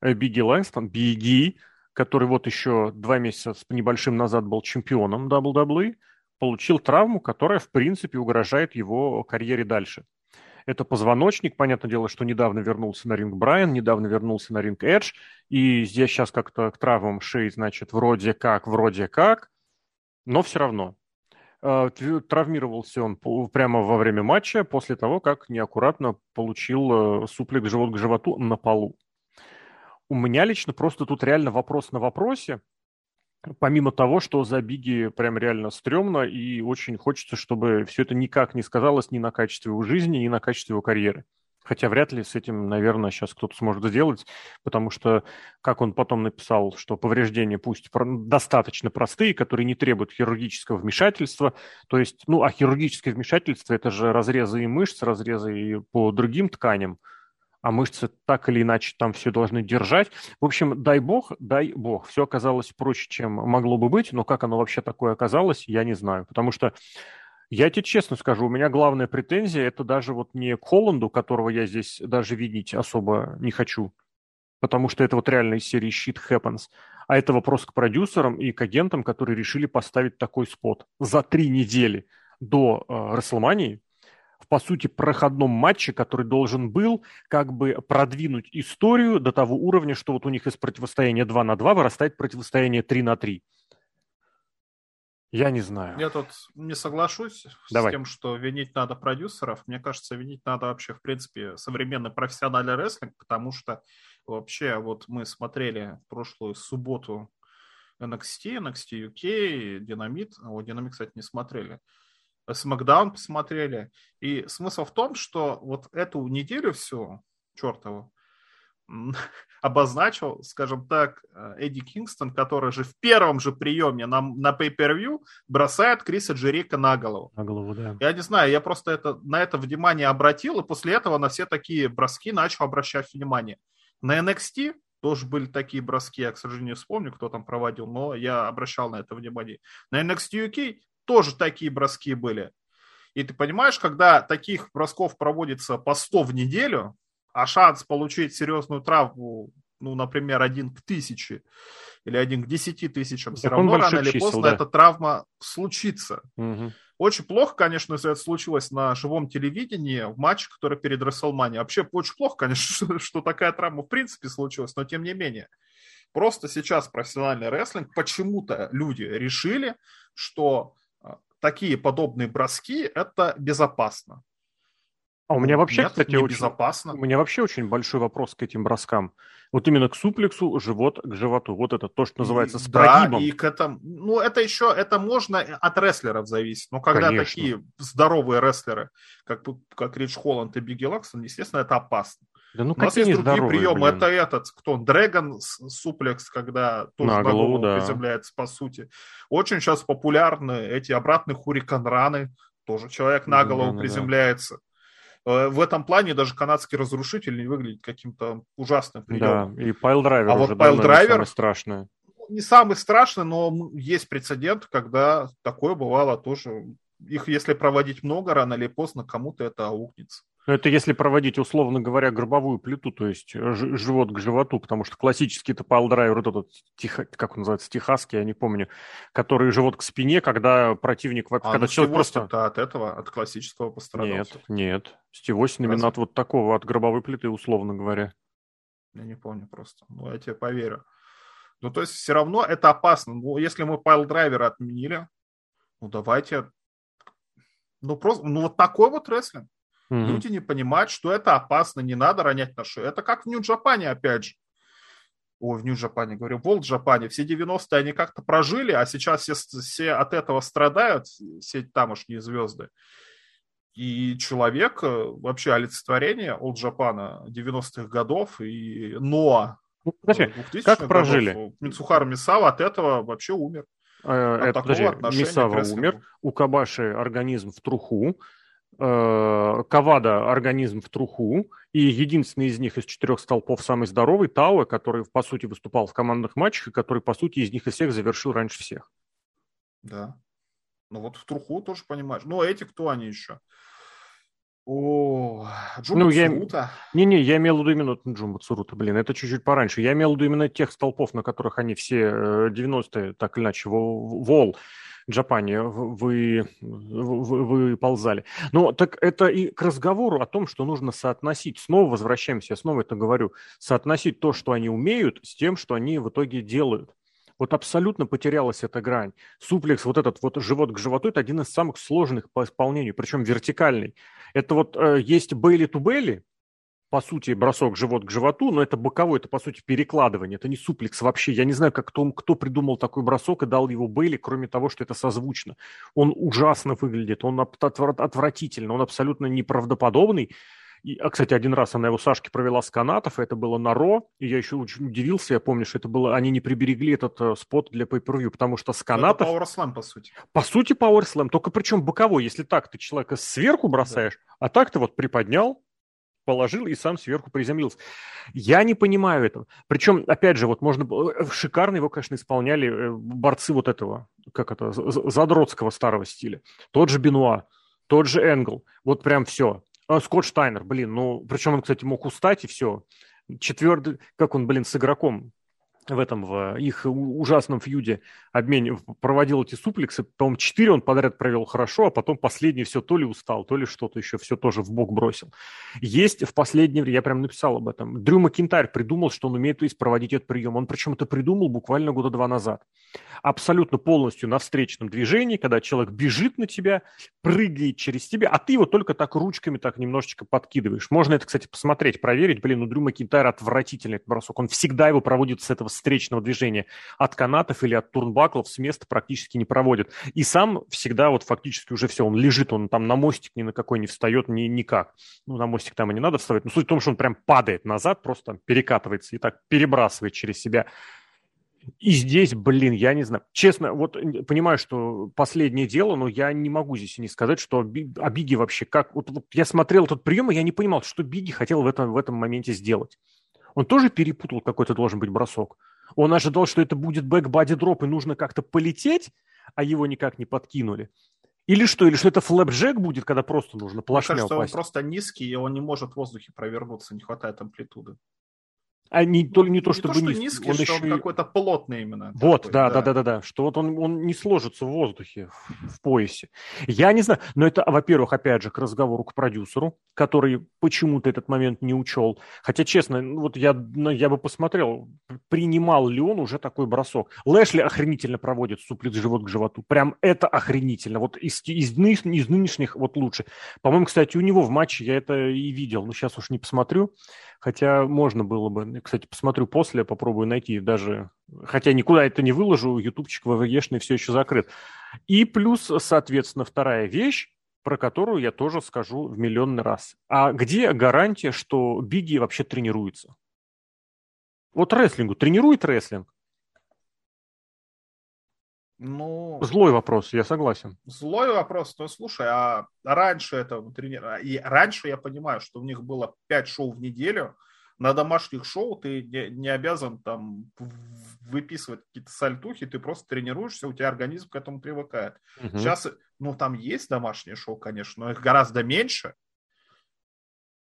Бигги Лэнгстон, Бигги, который вот еще два месяца с небольшим назад был чемпионом дабл ю дабл ю и, получил травму, которая, в принципе, угрожает его карьере дальше. Это позвоночник. Понятное дело, что недавно вернулся на ринг Брайан, недавно вернулся на ринг Эдж. И здесь сейчас как-то к травмам шеи, значит, вроде как, вроде как, но все равно. Травмировался он прямо во время матча после того, как неаккуратно получил суплекс живот к животу на полу. У меня лично просто тут реально вопрос на вопросе, помимо того, что за Бигги прям реально стрёмно, и очень хочется, чтобы все это никак не сказалось ни на качестве его жизни, ни на качестве его карьеры. Хотя вряд ли с этим, наверное, сейчас кто-то сможет сделать, потому что, как он потом написал, что повреждения пусть достаточно простые, которые не требуют хирургического вмешательства, то есть, ну, а хирургическое вмешательство – это же разрезы и мышц, разрезы и по другим тканям, а мышцы так или иначе там все должны держать. В общем, дай бог, дай бог. Все оказалось проще, чем могло бы быть, но как оно вообще такое оказалось, я не знаю, потому что я тебе честно скажу, у меня главная претензия – это даже вот не к Холланду, которого я здесь даже видеть особо не хочу, потому что это вот реально из серии «Shit happens», а это вопрос к продюсерам и к агентам, которые решили поставить такой спот за три недели до «Расселмании», в, по сути, проходном матче, который должен был как бы продвинуть историю до того уровня, что вот у них из противостояния два на два вырастает противостояние три на три. Я не знаю. Я тут не соглашусь Давай. С тем, что винить надо продюсеров. Мне кажется, винить надо вообще, в принципе, современный профессиональный рестлинг, потому что вообще вот мы смотрели прошлую субботу эн экс ти, эн экс ти ю кей, Динамит. О, Динамит, кстати, не смотрели. Смакдаун посмотрели. И смысл в том, что вот эту неделю всю чертову обозначил, скажем так, Эдди Кингстон, который же в первом же приеме на, на pay-per-view бросает Криса Джерика на голову. На голову, да. Я не знаю, я просто это, на это внимание обратил, и после этого на все такие броски начал обращать внимание. На эн экс ти тоже были такие броски, я, к сожалению, не вспомню, кто там проводил, но я обращал на это внимание. На эн экс ти ю кей тоже такие броски были. И ты понимаешь, когда таких бросков проводится по сто в неделю, а шанс получить серьезную травму, ну, например, один к тысяче или один к десяти тысячам, все равно рано или поздно эта травма случится. Угу. Очень плохо, конечно, если это случилось на живом телевидении в матче, который перед WrestleMania. Вообще очень плохо, конечно, что такая травма в принципе случилась, но тем не менее. Просто сейчас профессиональный рестлинг, почему-то люди решили, что такие подобные броски – это безопасно. А у меня вообще, Нет, кстати, очень, у меня вообще очень большой вопрос к этим броскам. Вот именно к суплексу, живот к животу. Вот это то, что называется с прогибом. Да, и к этому... Ну, это еще, это можно от рестлеров зависеть. Но когда Конечно. Такие здоровые рестлеры, как, как Ридж Холланд и Бигги Лаксон, естественно, это опасно. Да, ну, у нас есть другие приемы. Блин. Это этот, кто он, Дрэгон суплекс, когда тоже на голову, голову да. приземляется, по сути. Очень сейчас популярны эти обратные хурикан-раны. Тоже человек на голову да, приземляется. Да. В этом плане даже канадский разрушитель не выглядит каким-то ужасным приемом. Да, и пайл-драйвер а уже, вот пайл-драйвер, самое страшное. Не самый страшный, но есть прецедент, когда такое бывало тоже. Их, если проводить много, рано или поздно кому-то это аукнется. Но это если проводить, условно говоря, гробовую плиту, то есть ж- живот к животу, потому что классический-то пайл-драйвер, вот этот, тихо, как он называется, техасский, я не помню, который живот к спине, когда противник... А когда ну человек просто от этого, от классического пострадал? Нет, нет. Стив Остин именно от вот такого, от гробовой плиты, условно говоря. Я не помню просто. Ну, я тебе поверю. Ну, то есть все равно это опасно. Ну, если мы пайл-драйвера отменили, ну, давайте... Ну, просто... Ну, вот такой вот рестлинг. Mm-hmm. Люди не понимают, что это опасно, не надо ронять на шею. Это как в Нью-Джапане, опять же. Ой, в Нью-Джапане, говорю, в Олд-Джапане. Все девяностые они как-то прожили, а сейчас все, все от этого страдают, все тамошние звезды. И человек, вообще олицетворение Олд-Джапана девяностых годов и Ноа двухтысячных как прожили? Годов. Мицухару Мисава от этого вообще умер. От такого отношения. Мисава умер, у Кабаши организм в труху, Кавада организм в труху, и единственный из них из четырех столпов самый здоровый, Тауэ, который, по сути, выступал в командных матчах, и который, по сути, из них из всех завершил раньше всех. Да. Ну вот в труху тоже, понимаешь. Ну, а эти кто они еще? О, Джумба ну, Цурута. Я... Не-не, я имел в виду именно... Джумба Цурута, блин, это чуть-чуть пораньше. Я имел в виду именно тех столпов, на которых они все девяностые, так или иначе, вол... Джапане вы, вы, вы ползали. Но так это и к разговору о том, что нужно соотносить. Снова возвращаемся, я снова это говорю. Соотносить то, что они умеют, с тем, что они в итоге делают. Вот абсолютно потерялась эта грань. Суплекс, вот этот вот живот к животу, это один из самых сложных по исполнению, причем вертикальный. Это вот э, есть бейли-ту-бейли, по сути, бросок живот к животу, но это боковой, это, по сути, перекладывание, это не суплекс вообще. Я не знаю, как кто, кто придумал такой бросок и дал его Бейли, кроме того, что это созвучно. Он ужасно выглядит, он отвратительно, он абсолютно неправдоподобный. И, а, кстати, один раз она его Сашке провела с канатов, это было на Ро, и я еще очень удивился, я помню, что это было, они не приберегли этот э, спот для pay-per-view, потому что с канатов... Это пауэрслэм, по сути. По сути, пауэрслэм, только причем боковой, если так ты человека сверху бросаешь, да. А так ты вот приподнял, положил и сам сверху приземлился. Я не понимаю этого. Причем, опять же, вот можно... Шикарно его, конечно, исполняли борцы вот этого, как это, задротского старого стиля. Тот же Бенуа, тот же Энгл. Вот прям все. А Скотт Штайнер, блин, ну... Причем он, кстати, мог устать и все. Четвертый... Как он, блин, с игроком в этом, в их ужасном фьюде обмен проводил эти суплексы. По-моему, четыре он подряд провел хорошо, а потом последний все то ли устал, то ли что-то еще, все тоже в бок бросил. Есть в последнее время, я прям написал об этом, Дрю Макинтайр придумал, что он умеет проводить этот прием. Он причем это придумал буквально года два назад. Абсолютно полностью на встречном движении, когда человек бежит на тебя, прыгает через тебя, а ты его только так ручками так немножечко подкидываешь. Можно это, кстати, посмотреть, проверить. Блин, у Дрю Макинтайра отвратительный этот бросок. Он всегда его проводит с этого встречного движения от канатов или от турнбаклов, с места практически не проводит. И сам всегда вот фактически уже все, он лежит, он там на мостик ни на какой не встает, ни, никак. Ну, на мостик там и не надо вставать. Но суть в том, что он прям падает назад, просто там перекатывается и так перебрасывает через себя. И здесь, блин, я не знаю. Честно, вот понимаю, что последнее дело, но я не могу здесь не сказать, что о Биге вообще как... Вот, вот я смотрел этот прием, и я не понимал, что Биги хотел в этом, в этом моменте сделать. Он тоже перепутал, какой-то должен быть бросок. Он ожидал, что это будет бэк-бади-дроп, и нужно как-то полететь, а его никак не подкинули. Или что? Или что это флэпджек будет, когда просто нужно плашмя упасть? Мне кажется, он просто низкий, и он не может в воздухе провернуться, не хватает амплитуды. А не, ну, то, не, не то, чтобы не низкий, он, еще... он какой-то плотный именно. Вот, такой, да, да, да, да, да, что вот он, он не сложится в воздухе, в, в поясе. Я не знаю, но это, во-первых, опять же, к разговору к продюсеру, который почему-то этот момент не учел. Хотя, честно, вот я, я бы посмотрел, принимал ли он уже такой бросок. Лэшли охренительно проводит суплекс живот к животу. Прям это охренительно. Вот из, из, из, из нынешних вот лучше. По-моему, кстати, у него в матче я это и видел, но сейчас уж не посмотрю. Хотя можно было бы, кстати, посмотрю после, попробую найти даже, хотя никуда это не выложу, ютубчик вэ вэ ешный все еще закрыт. И плюс, соответственно, вторая вещь, про которую я тоже скажу в миллионный раз. А где гарантия, что Бигги вообще тренируется? Вот рестлингу. Тренирует рестлинг? Ну, злой вопрос, я согласен. Злой вопрос, но слушай, а раньше это тренировали, и раньше я понимаю, что у них было пять шоу в неделю, на домашних шоу ты не, не обязан там выписывать какие-то сальтухи, ты просто тренируешься, у тебя организм к этому привыкает. Угу. Сейчас, ну там есть домашние шоу, конечно, но их гораздо меньше.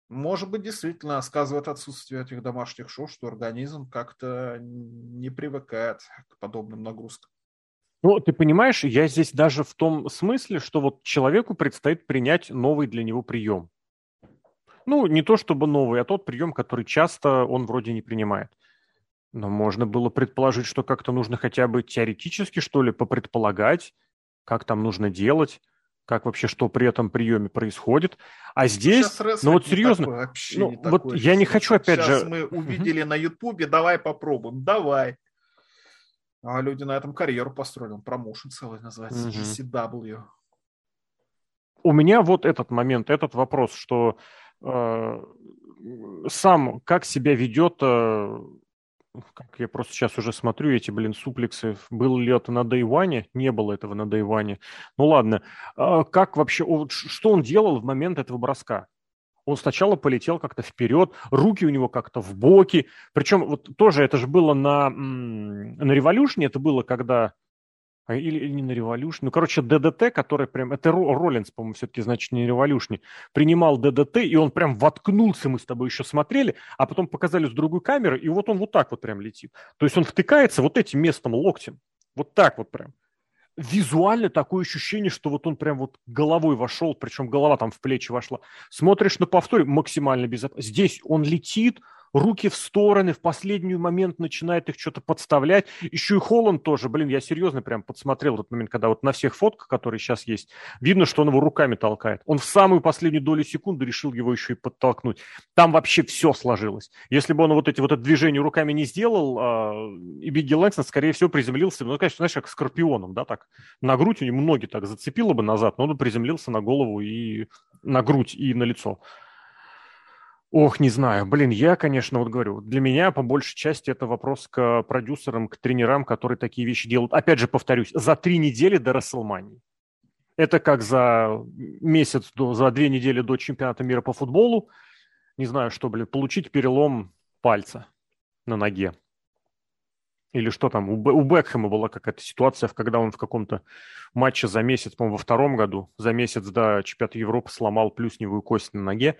Может быть, действительно сказывает отсутствие этих домашних шоу, что организм как-то не привыкает к подобным нагрузкам. Ну, ты понимаешь, я здесь даже в том смысле, что вот человеку предстоит принять новый для него прием. Ну, не то чтобы новый, а тот прием, который часто он вроде не принимает. Но можно было предположить, что как-то нужно хотя бы теоретически, что ли, попредполагать, как там нужно делать, как вообще, что при этом приеме происходит. А здесь, ну вот серьезно, такой, вообще ну, не вот такой, я не хочу опять сейчас же... Сейчас мы увидели на Ютубе, давай попробуем, давай. А люди на этом карьеру построили. Он промоушен целый называется, джи си дабл ю. У меня вот этот момент, этот вопрос, что э, сам как себя ведет... Э, как я просто сейчас уже смотрю эти, блин, суплексы. Было ли это на Дайване? Не было этого на Дайване. Ну ладно. Э, как вообще... Что он делал в момент этого броска? Он сначала полетел как-то вперед, руки у него как-то в боки. Причем вот тоже это же было на, на Revolution, это было когда... Или, или не на Revolution. Ну, короче, ДДТ, который прям... Это Роллинс, по-моему, все-таки, значит, не Revolution. Принимал ДДТ, и он прям воткнулся, мы с тобой еще смотрели, а потом показали с другой камеры, и вот он вот так вот прям летит. То есть он втыкается вот этим местом локтем. Вот так вот прям. Визуально такое ощущение, что вот он прям вот головой вошел, причем голова там в плечи вошла. Смотришь на повторе, максимально безопасно. Здесь он летит, руки в стороны, в последний момент начинает их что-то подставлять. Еще и Холланд тоже, блин, я серьезно прям подсмотрел этот момент, когда вот на всех фотках, которые сейчас есть, видно, что он его руками толкает. Он в самую последнюю долю секунды решил его еще и подтолкнуть. Там вообще все сложилось. Если бы он вот эти вот это движение руками не сделал, и Бигги Лэнгстон, скорее всего, приземлился бы, ну, конечно, знаешь, как скорпионом, да, так, на грудь, у него ноги так зацепило бы назад, но он бы приземлился на голову и на грудь и на лицо. Ох, не знаю. Блин, я, конечно, вот говорю, для меня по большей части это вопрос к продюсерам, к тренерам, которые такие вещи делают. Опять же, повторюсь, за три недели до WrestleMania. Это как за месяц, до, за две недели до чемпионата мира по футболу, не знаю, что, блин, получить перелом пальца на ноге. Или что там, у, Б, у Бекхэма была какая-то ситуация, когда он в каком-то матче за месяц, по-моему, во втором году, за месяц до чемпионата Европы сломал плюсневую кость на ноге.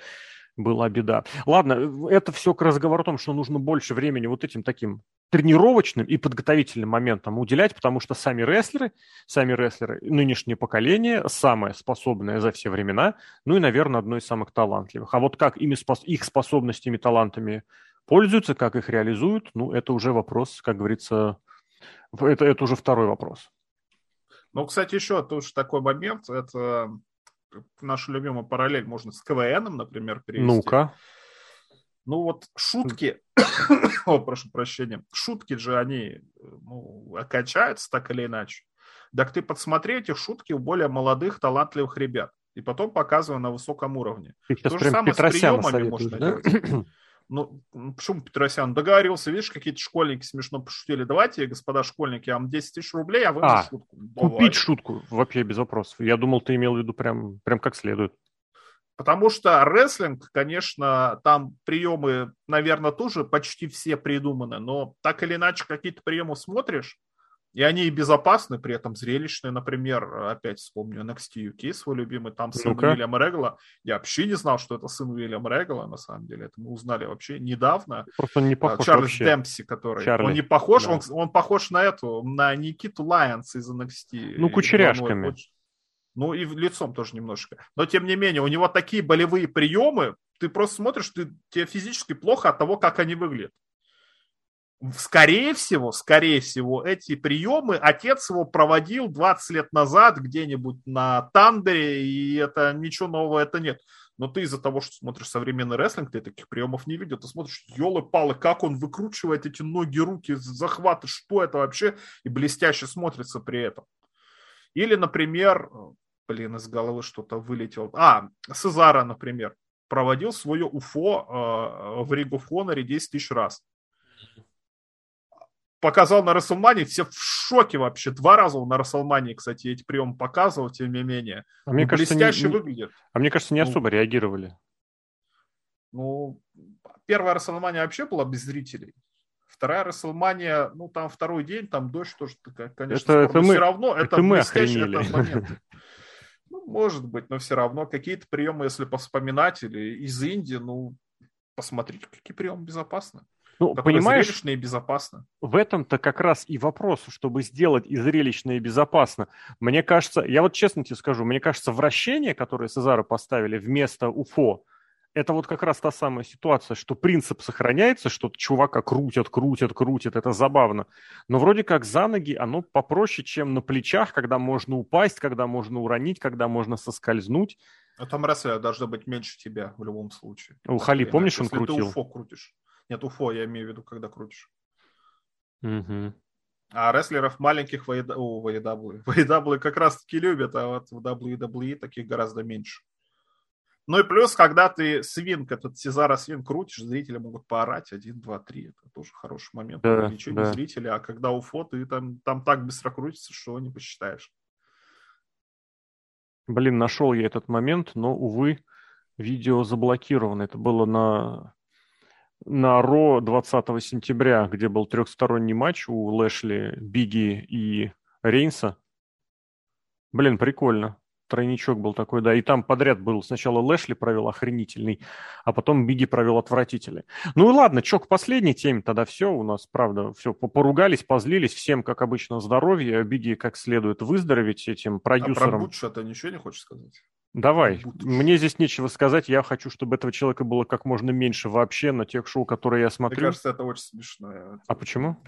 Была беда. Ладно, это все к разговору о том, что нужно больше времени вот этим таким тренировочным и подготовительным моментам уделять, потому что сами рестлеры, сами рестлеры, нынешнее поколение, самое способное за все времена, ну и, наверное, одно из самых талантливых. А вот как ими, их способностями, талантами пользуются, как их реализуют, ну, это уже вопрос, как говорится, это, это уже второй вопрос. Ну, кстати, еще тут же такой момент, это... Нашу любимую параллель можно с КВНом, например, перевести. Ну-ка. Ну вот шутки, о, прошу прощения, шутки же они ну, окончаются так или иначе. Так ты подсмотри эти шутки у более молодых, талантливых ребят. И потом показывай на высоком уровне. Ты То же самое Петросяна с приемами можно да? делать. Ну, почему Петросян? Договорился, видишь, какие-то школьники смешно пошутили. Давайте, господа школьники, я вам десять тысяч рублей, а вы а, шутку. Давай. Купить шутку вообще без вопросов. Я думал, ты имел в виду прям, прям как следует. Потому что рестлинг, конечно, там приемы, наверное, тоже почти все придуманы, но так или иначе какие-то приемы смотришь, и они и безопасны, при этом зрелищные. Например, опять вспомню эн экс ти ю кей, свой любимый, там сын ну-ка. Уильяма Регла. Я вообще не знал, что это сын Уильяма Регла, на самом деле. Это мы узнали вообще недавно. Просто он не похож Чарльз вообще. Демпси, который... Чарли. Он не похож, да. он, он похож на эту, на Никиту Лайонс из эн экс ти. Ну, кучеряшками. Ну, и лицом тоже немножко. Но, тем не менее, у него такие болевые приемы, ты просто смотришь, ты, тебе физически плохо от того, как они выглядят. Скорее всего, скорее всего, эти приемы отец его проводил двадцать лет назад где-нибудь на Тандере, и это ничего нового это нет. Но ты из-за того, что смотришь современный рестлинг, ты таких приемов не видел. Ты смотришь, елы-палы, как он выкручивает эти ноги, руки, захваты, что это вообще, и блестяще смотрится при этом. Или, например, блин, из головы что-то вылетело. А, Сезара, например, проводил свое УФО э, в Ring of Honor десять тысяч раз. Показал на WrestleMania, все в шоке вообще. Два раза на WrestleMania, кстати, эти приемы показывал, тем не менее. А мне кажется, блестяще не, не, выглядит. А мне кажется, не особо ну, реагировали. Ну, первая WrestleMania вообще была без зрителей. Вторая WrestleMania, ну, там второй день, там дождь тоже такая, конечно, это, это мы, все равно это, это блестящий этот момент. Ну, может быть, но все равно какие-то приемы, если повспоминать, или из Индии, ну, посмотрите, какие приемы безопасны. Ну, понимаешь, зрелищно и безопасно. В этом-то как раз и вопрос, чтобы сделать и зрелищно, и безопасно. Мне кажется, я вот честно тебе скажу, мне кажется, вращение, которое Сезара поставили вместо УФО, это вот как раз та самая ситуация, что принцип сохраняется, что чувака крутят, крутят, крутят, это забавно. Но вроде как за ноги оно попроще, чем на плечах, когда можно упасть, когда можно уронить, когда можно соскользнуть. А там рестлер должно быть меньше тебя в любом случае. У Хали, помнишь, он крутил? Если ты УФО крутишь. Нет, УФО, я имею в виду, когда крутишь. Mm-hmm. А рестлеров маленьких в эй и дабл ю. В эй и дабл ю как раз-таки любят, а вот в дабл ю дабл ю и таких гораздо меньше. Ну и плюс, когда ты свинг, этот Сезара свинг крутишь, зрители могут поорать. Один, два, три. Это тоже хороший момент. Да, увеличение да. зрителей. А когда УФО, ты там, там так быстро крутится, что не посчитаешь. Блин, нашел я этот момент, но, увы, видео заблокировано. Это было на... на Ро двадцатого сентября, где был трехсторонний матч у Лэшли, Бигги и Рейнса. Блин, прикольно. Тройничок был такой, да. И там подряд был. Сначала Лэшли провел охренительный, а потом Бигги провел отвратительный. Ну и ладно, чё, к последней теме тогда все. У нас, правда, все поругались, позлились. Всем, как обычно, здоровья. Бигги как следует выздороветь этим продюсерам. А про Бутча ты ничего не хочешь сказать? Давай. Мне здесь нечего сказать. Я хочу, чтобы этого человека было как можно меньше вообще на тех шоу, которые я смотрю. Мне кажется, это очень смешно. А почему?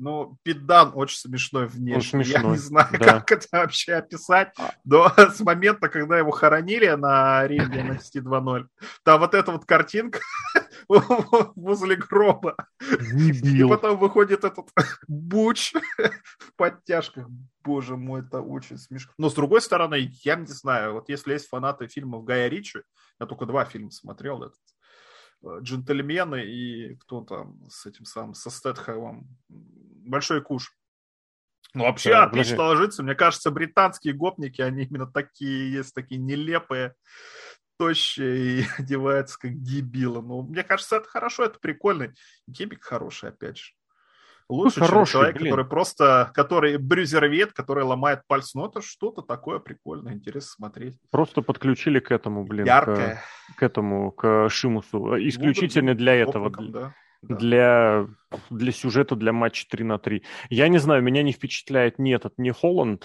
Ну, Пиддан очень смешной внешне. Я не знаю, да. как это вообще описать. Но с момента, когда его хоронили на ринге эн экс ти два ноль, там вот эта вот картинка возле гроба. И потом выходит этот Буч в подтяжках. Боже мой, это очень смешно. Но с другой стороны, я не знаю, вот если есть фанаты фильмов Гая Ричи, я только два фильма смотрел, этот джентльмены и кто там с этим самым, со Стэтхэмом. Большой куш. Ну, вообще да, отлично блин. Ложится. Мне кажется, британские гопники, они именно такие есть, такие нелепые, тощие и одеваются как дебилы. Ну, мне кажется, это хорошо, это прикольно. Гимик хороший, опять же. Лучше, ну, хороший, чем человек, блин. который просто, который брюзервет, который ломает пальцы. Ну, это что-то такое прикольное, интересно смотреть. Просто подключили к этому, блин. Яркое. К, к этому, к Шимусу. Исключительно для этого. Да. Да. Для, для сюжета, для матча три на три. Я не знаю, меня не впечатляет ни этот, ни Холланд.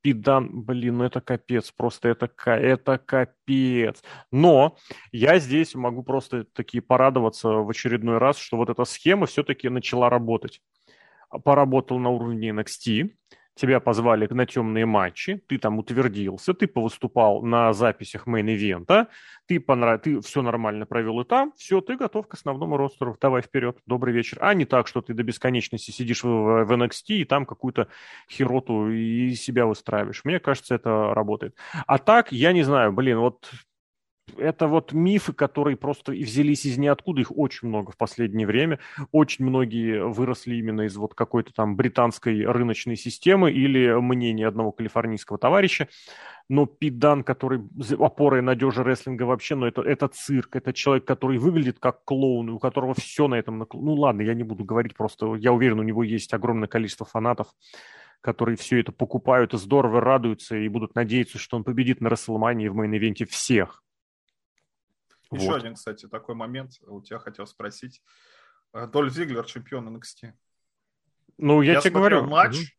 Пит Дан, блин, ну это капец. Просто это, это капец. Но я здесь могу просто таки порадоваться в очередной раз, что вот эта схема все-таки начала работать. Поработал на уровне эн экс ти. Тебя позвали на темные матчи, ты там утвердился, ты повыступал на записях мейн-ивента, ты, понрав... ты все нормально провел и там, все, ты готов к основному ростеру, давай вперед, добрый вечер. А не так, что ты до бесконечности сидишь в, в эн экс ти и там какую-то хероту и себя выстраиваешь. Мне кажется, это работает. А так, я не знаю, блин, вот... Это вот мифы, которые просто взялись из ниоткуда, их очень много в последнее время. Очень многие выросли именно из вот какой-то там британской рыночной системы или мнения одного калифорнийского товарища. Но Пит Дан, который опорой надежи рестлинга вообще, но ну, это, это цирк, это человек, который выглядит как клоун, у которого все на этом... Накл... Ну ладно, я не буду говорить, просто я уверен, у него есть огромное количество фанатов, которые все это покупают и здорово радуются и будут надеяться, что он победит на Рестлмании в мейн-ивенте всех. Еще вот. Один, кстати, такой момент. У тебя хотел спросить. Дольф Зиглер, чемпион эн экс ти. Ну, я, я тебе говорю. Матч,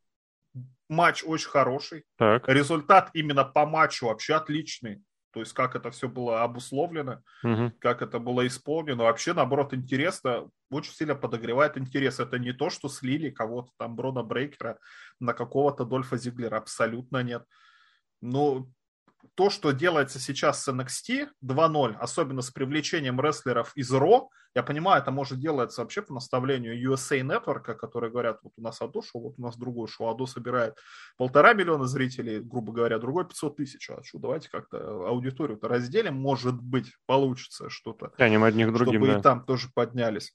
угу. матч очень хороший. Так. Результат именно по матчу вообще отличный. То есть, как это все было обусловлено, угу. как это было исполнено. Вообще, наоборот, интересно. Очень сильно подогревает интерес. Это не то, что слили кого-то там, Брона Брейкера, на какого-то Дольфа Зиглера. Абсолютно нет. Ну... То, что делается сейчас с эн экс ти два ноль, особенно с привлечением рестлеров из Raw, я понимаю, это может делаться вообще по наставлению ю эс эй Network, которые говорят, вот у нас одно шоу, вот у нас другое шоу, одно собирает полтора миллиона зрителей, грубо говоря, другое пятьсот тысяч, а что, давайте как-то аудиторию-то разделим, может быть, получится что-то, тянем одних другим, чтобы да. и там тоже поднялись.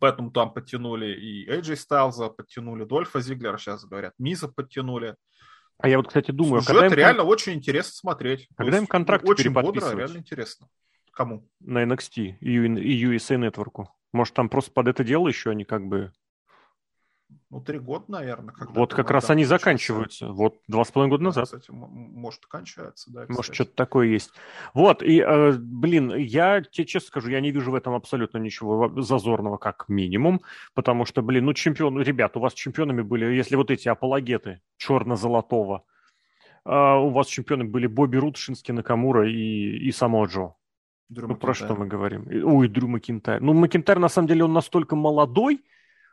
Поэтому там подтянули и Эйджей Стайлза, подтянули Дольфа Зиглера, сейчас говорят, Миза подтянули. А я вот, кстати, думаю... Сюжет когда им... реально очень интересно смотреть. Когда им контракт переподписывать? Очень бодро, реально интересно. Кому? На эн экс ти и ю эс эй Network. Может, там просто под это дело еще они как бы... Ну, три года, наверное. Вот как раз они заканчиваются. Вот два с половиной года назад. Кстати, может, кончается, да. Может, что-то такое есть. Вот, и, блин, я тебе честно скажу, я не вижу в этом абсолютно ничего зазорного, как минимум, потому что, блин, ну, чемпион, ребят, у вас чемпионами были, если вот эти апологеты черно-золотого, у вас чемпионы были Бобби Руд, Шински Накамура и, и Самоа Джо. Дрю ну, Макентайр. Про что мы говорим? Ой, Дрю Макентайр. Ну, Макентайр, на самом деле, он настолько молодой,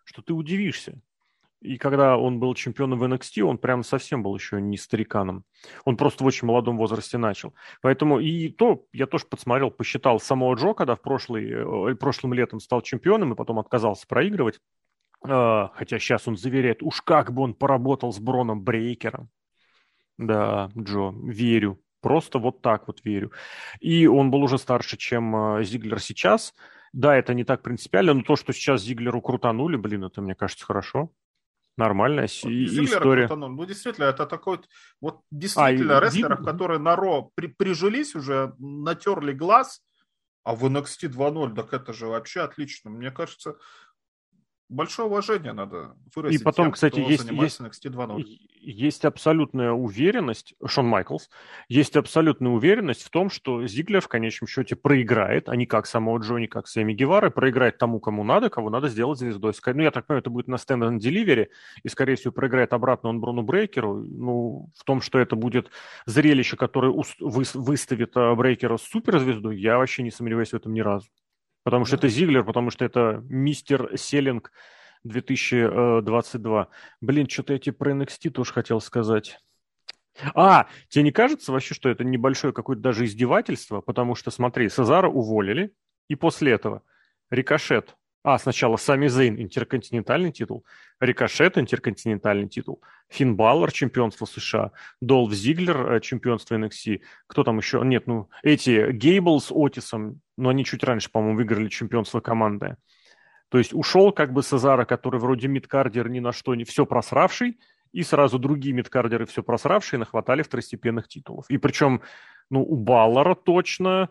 что ты удивишься. И когда он был чемпионом в эн экс ти, он прям совсем был еще не стариканом. Он просто в очень молодом возрасте начал. Поэтому и то, я тоже подсмотрел, посчитал самого Джо, когда в прошлый, прошлым летом стал чемпионом и потом отказался проигрывать. Хотя сейчас он заверяет, уж как бы он поработал с Броном Брейкером. Да, Джо, верю. Просто вот так вот верю. И он был уже старше, чем Зиглер сейчас. Да, это не так принципиально, но то, что сейчас Зиглеру крутанули, блин, это, мне кажется, хорошо. Нормальная Зиглера история. Крутанули. Ну, действительно, это такой... Вот действительно, а, рестлеров, Зиг... которые на Ро при, прижились уже, натерли глаз, а в эн экс ти два ноль, так это же вообще отлично. Мне кажется, большое уважение надо выразить. И потом, тем, кстати, есть, есть, эн экс ти два ноль. Есть абсолютная уверенность, Шон Майклс, есть абсолютная уверенность в том, что Зиглер в конечном счете проиграет, а не как самого Джонни, как Сэмми Гевары, проиграет тому, кому надо, кого надо сделать звездой. Ну, я так понимаю, это будет на Stand and Delivery, и, скорее всего, проиграет обратно он Брону Брейкеру. Ну, в том, что это будет зрелище, которое выставит Брейкера суперзвездой, я вообще не сомневаюсь в этом ни разу. Потому что это Зиглер, потому что это мистер Селлинг две тысячи двадцать два. Блин, что-то я тебе про эн экс ти тоже хотел сказать. А, тебе не кажется вообще, что это небольшое какое-то даже издевательство? Потому что, смотри, Сезара уволили, и после этого Рикошет А, сначала Сами Зейн, интерконтинентальный титул, Рикошет, интерконтинентальный титул, Финн Баллар, чемпионство США, Долф Зиглер, чемпионство эн экс ти, кто там еще? Нет, ну, эти Гейбл с Отисом, но они чуть раньше, по-моему, выиграли чемпионство команды. То есть ушел как бы Сезара, который вроде мидкардер ни на что, не все просравший, и сразу другие мидкардеры все просравшие нахватали второстепенных титулов. И причем, ну, у Баллара точно,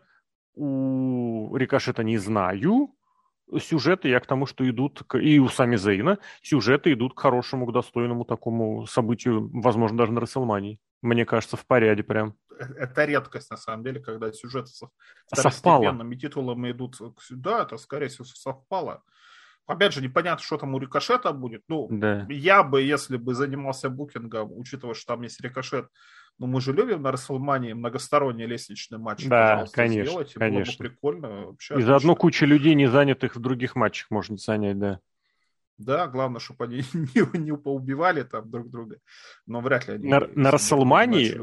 у Рикошета не знаю, сюжеты, я к тому, что идут, к, и у Сами Зейна, сюжеты идут к хорошему, к достойному такому событию, возможно, даже на Расселмании. Мне кажется, в порядке прям. Это редкость, на самом деле, когда сюжеты со второстепенными титулами идут. Да, это, скорее всего, совпало. Опять же, непонятно, что там у Рикошета будет. Ну, да. Я бы, если бы занимался букингом, учитывая, что там есть Рикошет, ну, мы же любим на Расселмании многосторонний лестничный матч. Да, пожалуйста, конечно, сделать. И конечно. Было бы прикольно. Вообще, и заодно куча людей, не занятых в других матчах, можно занять, да. Да, главное, чтобы они не, не поубивали там друг друга. Но вряд ли они... На, на Расселмании...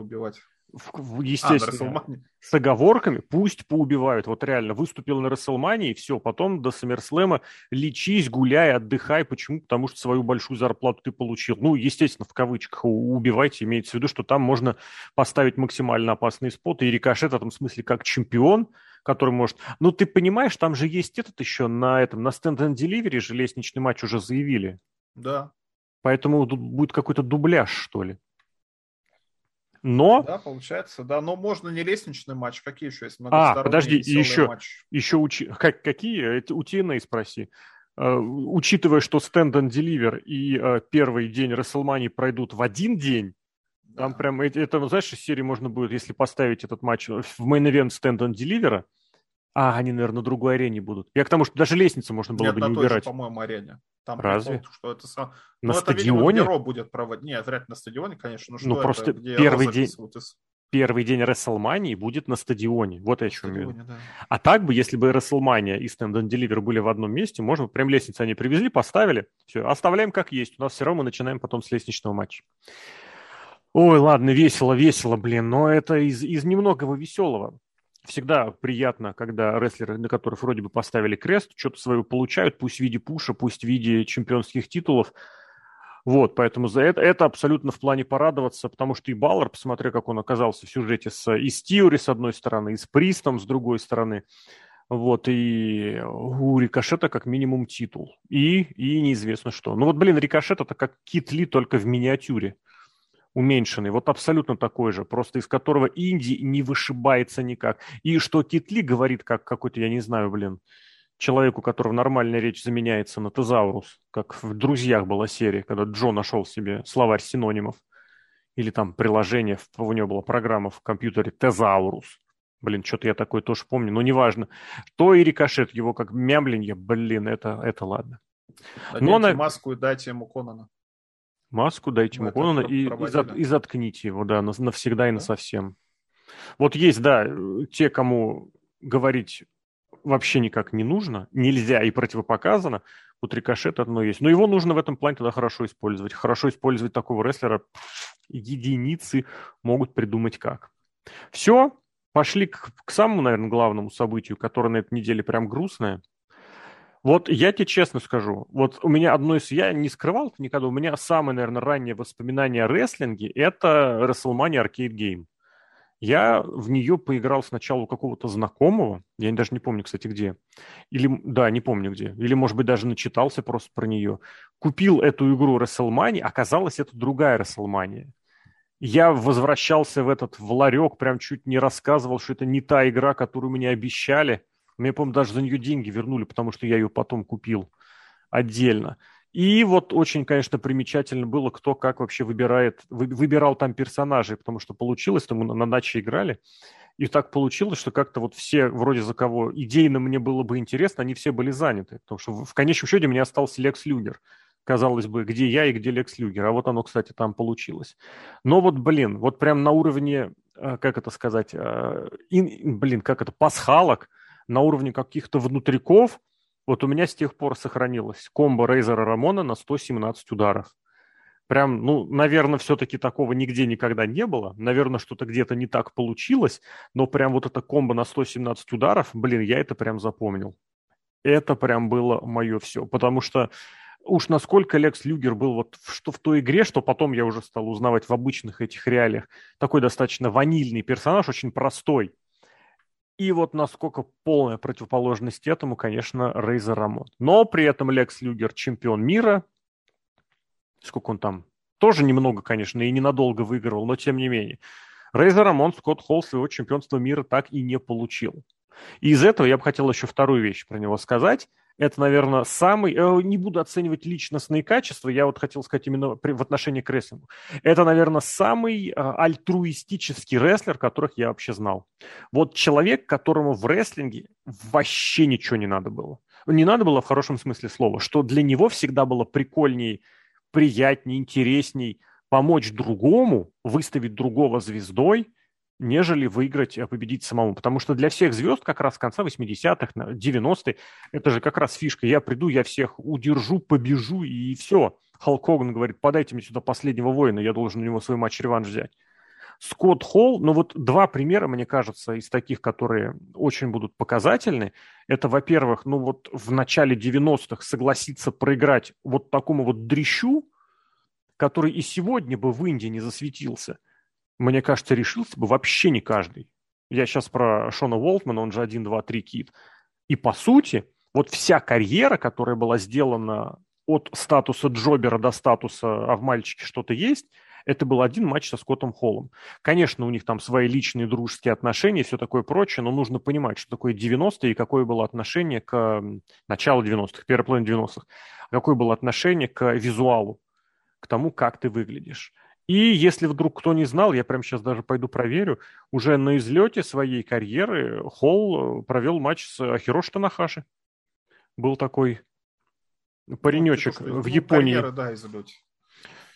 В, естественно, а, с оговорками, пусть поубивают. Вот реально, выступил на Расселмании, все, потом до Саммерслэма лечись, гуляй, отдыхай. Почему? Потому что свою большую зарплату ты получил. Ну, естественно, в кавычках убивайте, имеется в виду, что там можно поставить максимально опасные споты. И Рикошет в этом смысле как чемпион, который может... Ну, ты понимаешь, там же есть этот еще на этом, на Stand and Delivery же лестничный матч уже заявили. Да. Поэтому тут будет какой-то дубляж, что ли. Но... Да, получается, да, но можно не лестничный матч, какие еще есть многосторонние, а, подожди, еще, матчи? Еще учи... как, какие? У ти эн эй спроси. Uh, учитывая, что Stand and Deliver и uh, первый день WrestleMania пройдут в один день, да. Там прям, это, знаешь, из серии можно будет, если поставить этот матч в мейн-эвент Stand and Deliver, а они, наверное, на другой арене будут. Я к тому, что даже лестницу можно было Нет, бы не убирать. Нет, на той же, по-моему, арене. Там разве? Прикол, что это сам... На ну, стадионе? Это, видимо, будет проводить. Нет, вряд ли на стадионе, конечно. Ну, ну просто это, первый, день, из... первый день WrestleMania будет на стадионе. Вот я что имею. Да. А так бы, если бы WrestleMania и Stand and Deliver были в одном месте, можно бы прям лестницу они привезли, поставили, все, оставляем как есть. У нас все равно мы начинаем потом с лестничного матча. Ой, ладно, весело-весело, блин, но это из, из немногого веселого. Всегда приятно, когда рестлеры, на которых вроде бы поставили крест, что-то свое получают, пусть в виде пуша, пусть в виде чемпионских титулов. Вот, поэтому за это, это абсолютно в плане порадоваться, потому что и Баллар, посмотри, как он оказался в сюжете с, и с Тиори с одной стороны, и с Пристом с другой стороны. Вот, и у Рикошета как минимум титул. И, и неизвестно что. Ну вот, блин, Рикошет это как Кит Ли, только в миниатюре. Уменьшенный, вот абсолютно такой же, просто из которого инди не вышибается никак. И что Кит Ли говорит, как какой-то, я не знаю, блин, человеку, у которого нормальная речь заменяется на тезаурус, как в «Друзьях» была серия, когда Джо нашел себе словарь синонимов, или там приложение, у него была программа в компьютере «Тезаурус». Блин, что-то я такое тоже помню, но неважно. То и Рикошет его как мямленье, блин, это, это ладно. Наденьте она... маску и дайте ему Конана. Маску дайте ему Конана и, и, зат, и заткните его, да, навсегда да? И насовсем. Вот есть, да, те, кому говорить вообще никак не нужно, нельзя и противопоказано, вот Рикошет одно есть. Но его нужно в этом плане тогда хорошо использовать. Хорошо использовать такого рестлера единицы могут придумать как. Все, пошли к, к самому, наверное, главному событию, которое на этой неделе прям грустное. Вот я тебе честно скажу, вот у меня одно из... Я не скрывал это никогда, у меня самое, наверное, раннее воспоминание о рестлинге – это WrestleMania Arcade Game. Я в нее поиграл сначала у какого-то знакомого, я даже не помню, кстати, где. Или, да, не помню где. Или, может быть, даже начитался просто про нее. Купил эту игру WrestleMania, оказалось, это другая WrestleMania. Я возвращался в этот в ларек, прям чуть не рассказывал, что это не та игра, которую мне обещали. Мне, по-моему, даже за нее деньги вернули, потому что я ее потом купил отдельно. И вот очень, конечно, примечательно было, кто как вообще выбирает, вы, выбирал там персонажей, потому что получилось, там мы на даче играли, и так получилось, что как-то вот все, вроде за кого идейно мне было бы интересно, они все были заняты, потому что в конечном счете у меня остался Лекс Люгер. Казалось бы, где я и где Лекс Люгер, а вот оно, кстати, там получилось. Но вот, блин, вот прям на уровне, как это сказать, ин, блин, как это, пасхалок, на уровне каких-то внутриков, вот у меня с тех пор сохранилось комбо Рейзера Рамона на сто семнадцать ударов. Прям, ну, наверное, все-таки такого нигде никогда не было. Наверное, что-то где-то не так получилось, но прям вот это комбо на сто семнадцать ударов, блин, я это прям запомнил. это прям было мое все. Потому что уж насколько Лекс Люгер был вот в, что в той игре, что потом я уже стал узнавать в обычных этих реалиях, такой достаточно ванильный персонаж, очень простой. И вот насколько полная противоположность этому, конечно, Рейзер Рамон. Но при этом Лекс Люгер чемпион мира. Сколько он там? Тоже немного, конечно, и ненадолго выигрывал, но тем не менее. Рейзер Рамон Скотт Холл своего чемпионства мира так и не получил. И из этого я бы хотел еще вторую вещь про него сказать. Это, наверное, самый... Не буду оценивать личностные качества, я вот хотел сказать именно в отношении к рестлингу. Это, наверное, самый альтруистический рестлер, которых я вообще знал. Вот человек, которому в рестлинге вообще ничего не надо было. Не надо было в хорошем смысле слова, что для него всегда было прикольней, приятней, интересней помочь другому, выставить другого звездой, нежели выиграть, победить самому. Потому что для всех звезд как раз с конца восьмидесятых, девяностых, это же как раз фишка. Я приду, я всех удержу, побежу и все. Халк Хоган говорит, подайте мне сюда последнего воина, я должен у него свой матч-реванш взять. Скотт Холл, ну вот два примера, мне кажется, из таких, которые очень будут показательны. Это, во-первых, ну вот в начале девяностых согласиться проиграть вот такому вот дрищу, который и сегодня бы в Индии не засветился. Мне кажется, решился бы вообще не каждый. Я сейчас про Шона Уолтмана, он же один, два, три Кид. И по сути, вот вся карьера, которая была сделана от статуса джобера до статуса «а в мальчике что-то есть», это был один матч со Скоттом Холлом. Конечно, у них там свои личные дружеские отношения и все такое прочее, но нужно понимать, что такое девяностые и какое было отношение к началу девяностых, первой половине девяностых, какое было отношение к визуалу, к тому, как ты выглядишь. И если вдруг кто не знал, я прямо сейчас даже пойду проверю, уже на излете своей карьеры Холл провел матч с Хироши Танахаши. Был такой паренечек ну, в Японии. Карьера, да,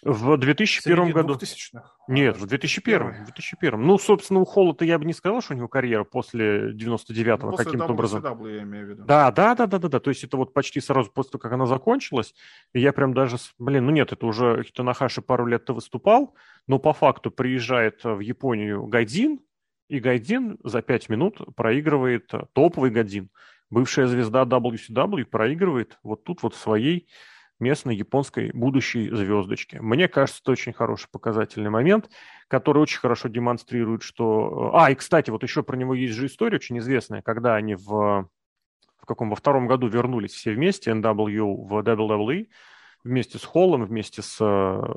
в две тысячи первом году. двухтысячных? Нет, в две тысячи первом. две тысячи первом. Ну, собственно, у Холла-то я бы не сказал, что у него карьера после девяносто девятого ну, после каким-то дабл ю си дабл ю, образом. Я имею в виду. Да, да, да, да, да, да. То есть это вот почти сразу после того, как она закончилась. И я прям даже, блин, ну нет, это уже Танахаши пару лет-то выступал, но по факту приезжает в Японию Гайдзин, и Гайдзин за пять минут проигрывает топовый Гайдзин. Бывшая звезда дабл ю си дабл ю проигрывает вот тут вот своей местной японской будущей звездочки. Мне кажется, это очень хороший показательный момент, который очень хорошо демонстрирует, что... А, и, кстати, вот еще про него есть же история очень известная, когда они в, в каком, во втором году вернулись все вместе, эн дабл ю в дабл ю дабл ю и, вместе с Холлом, вместе с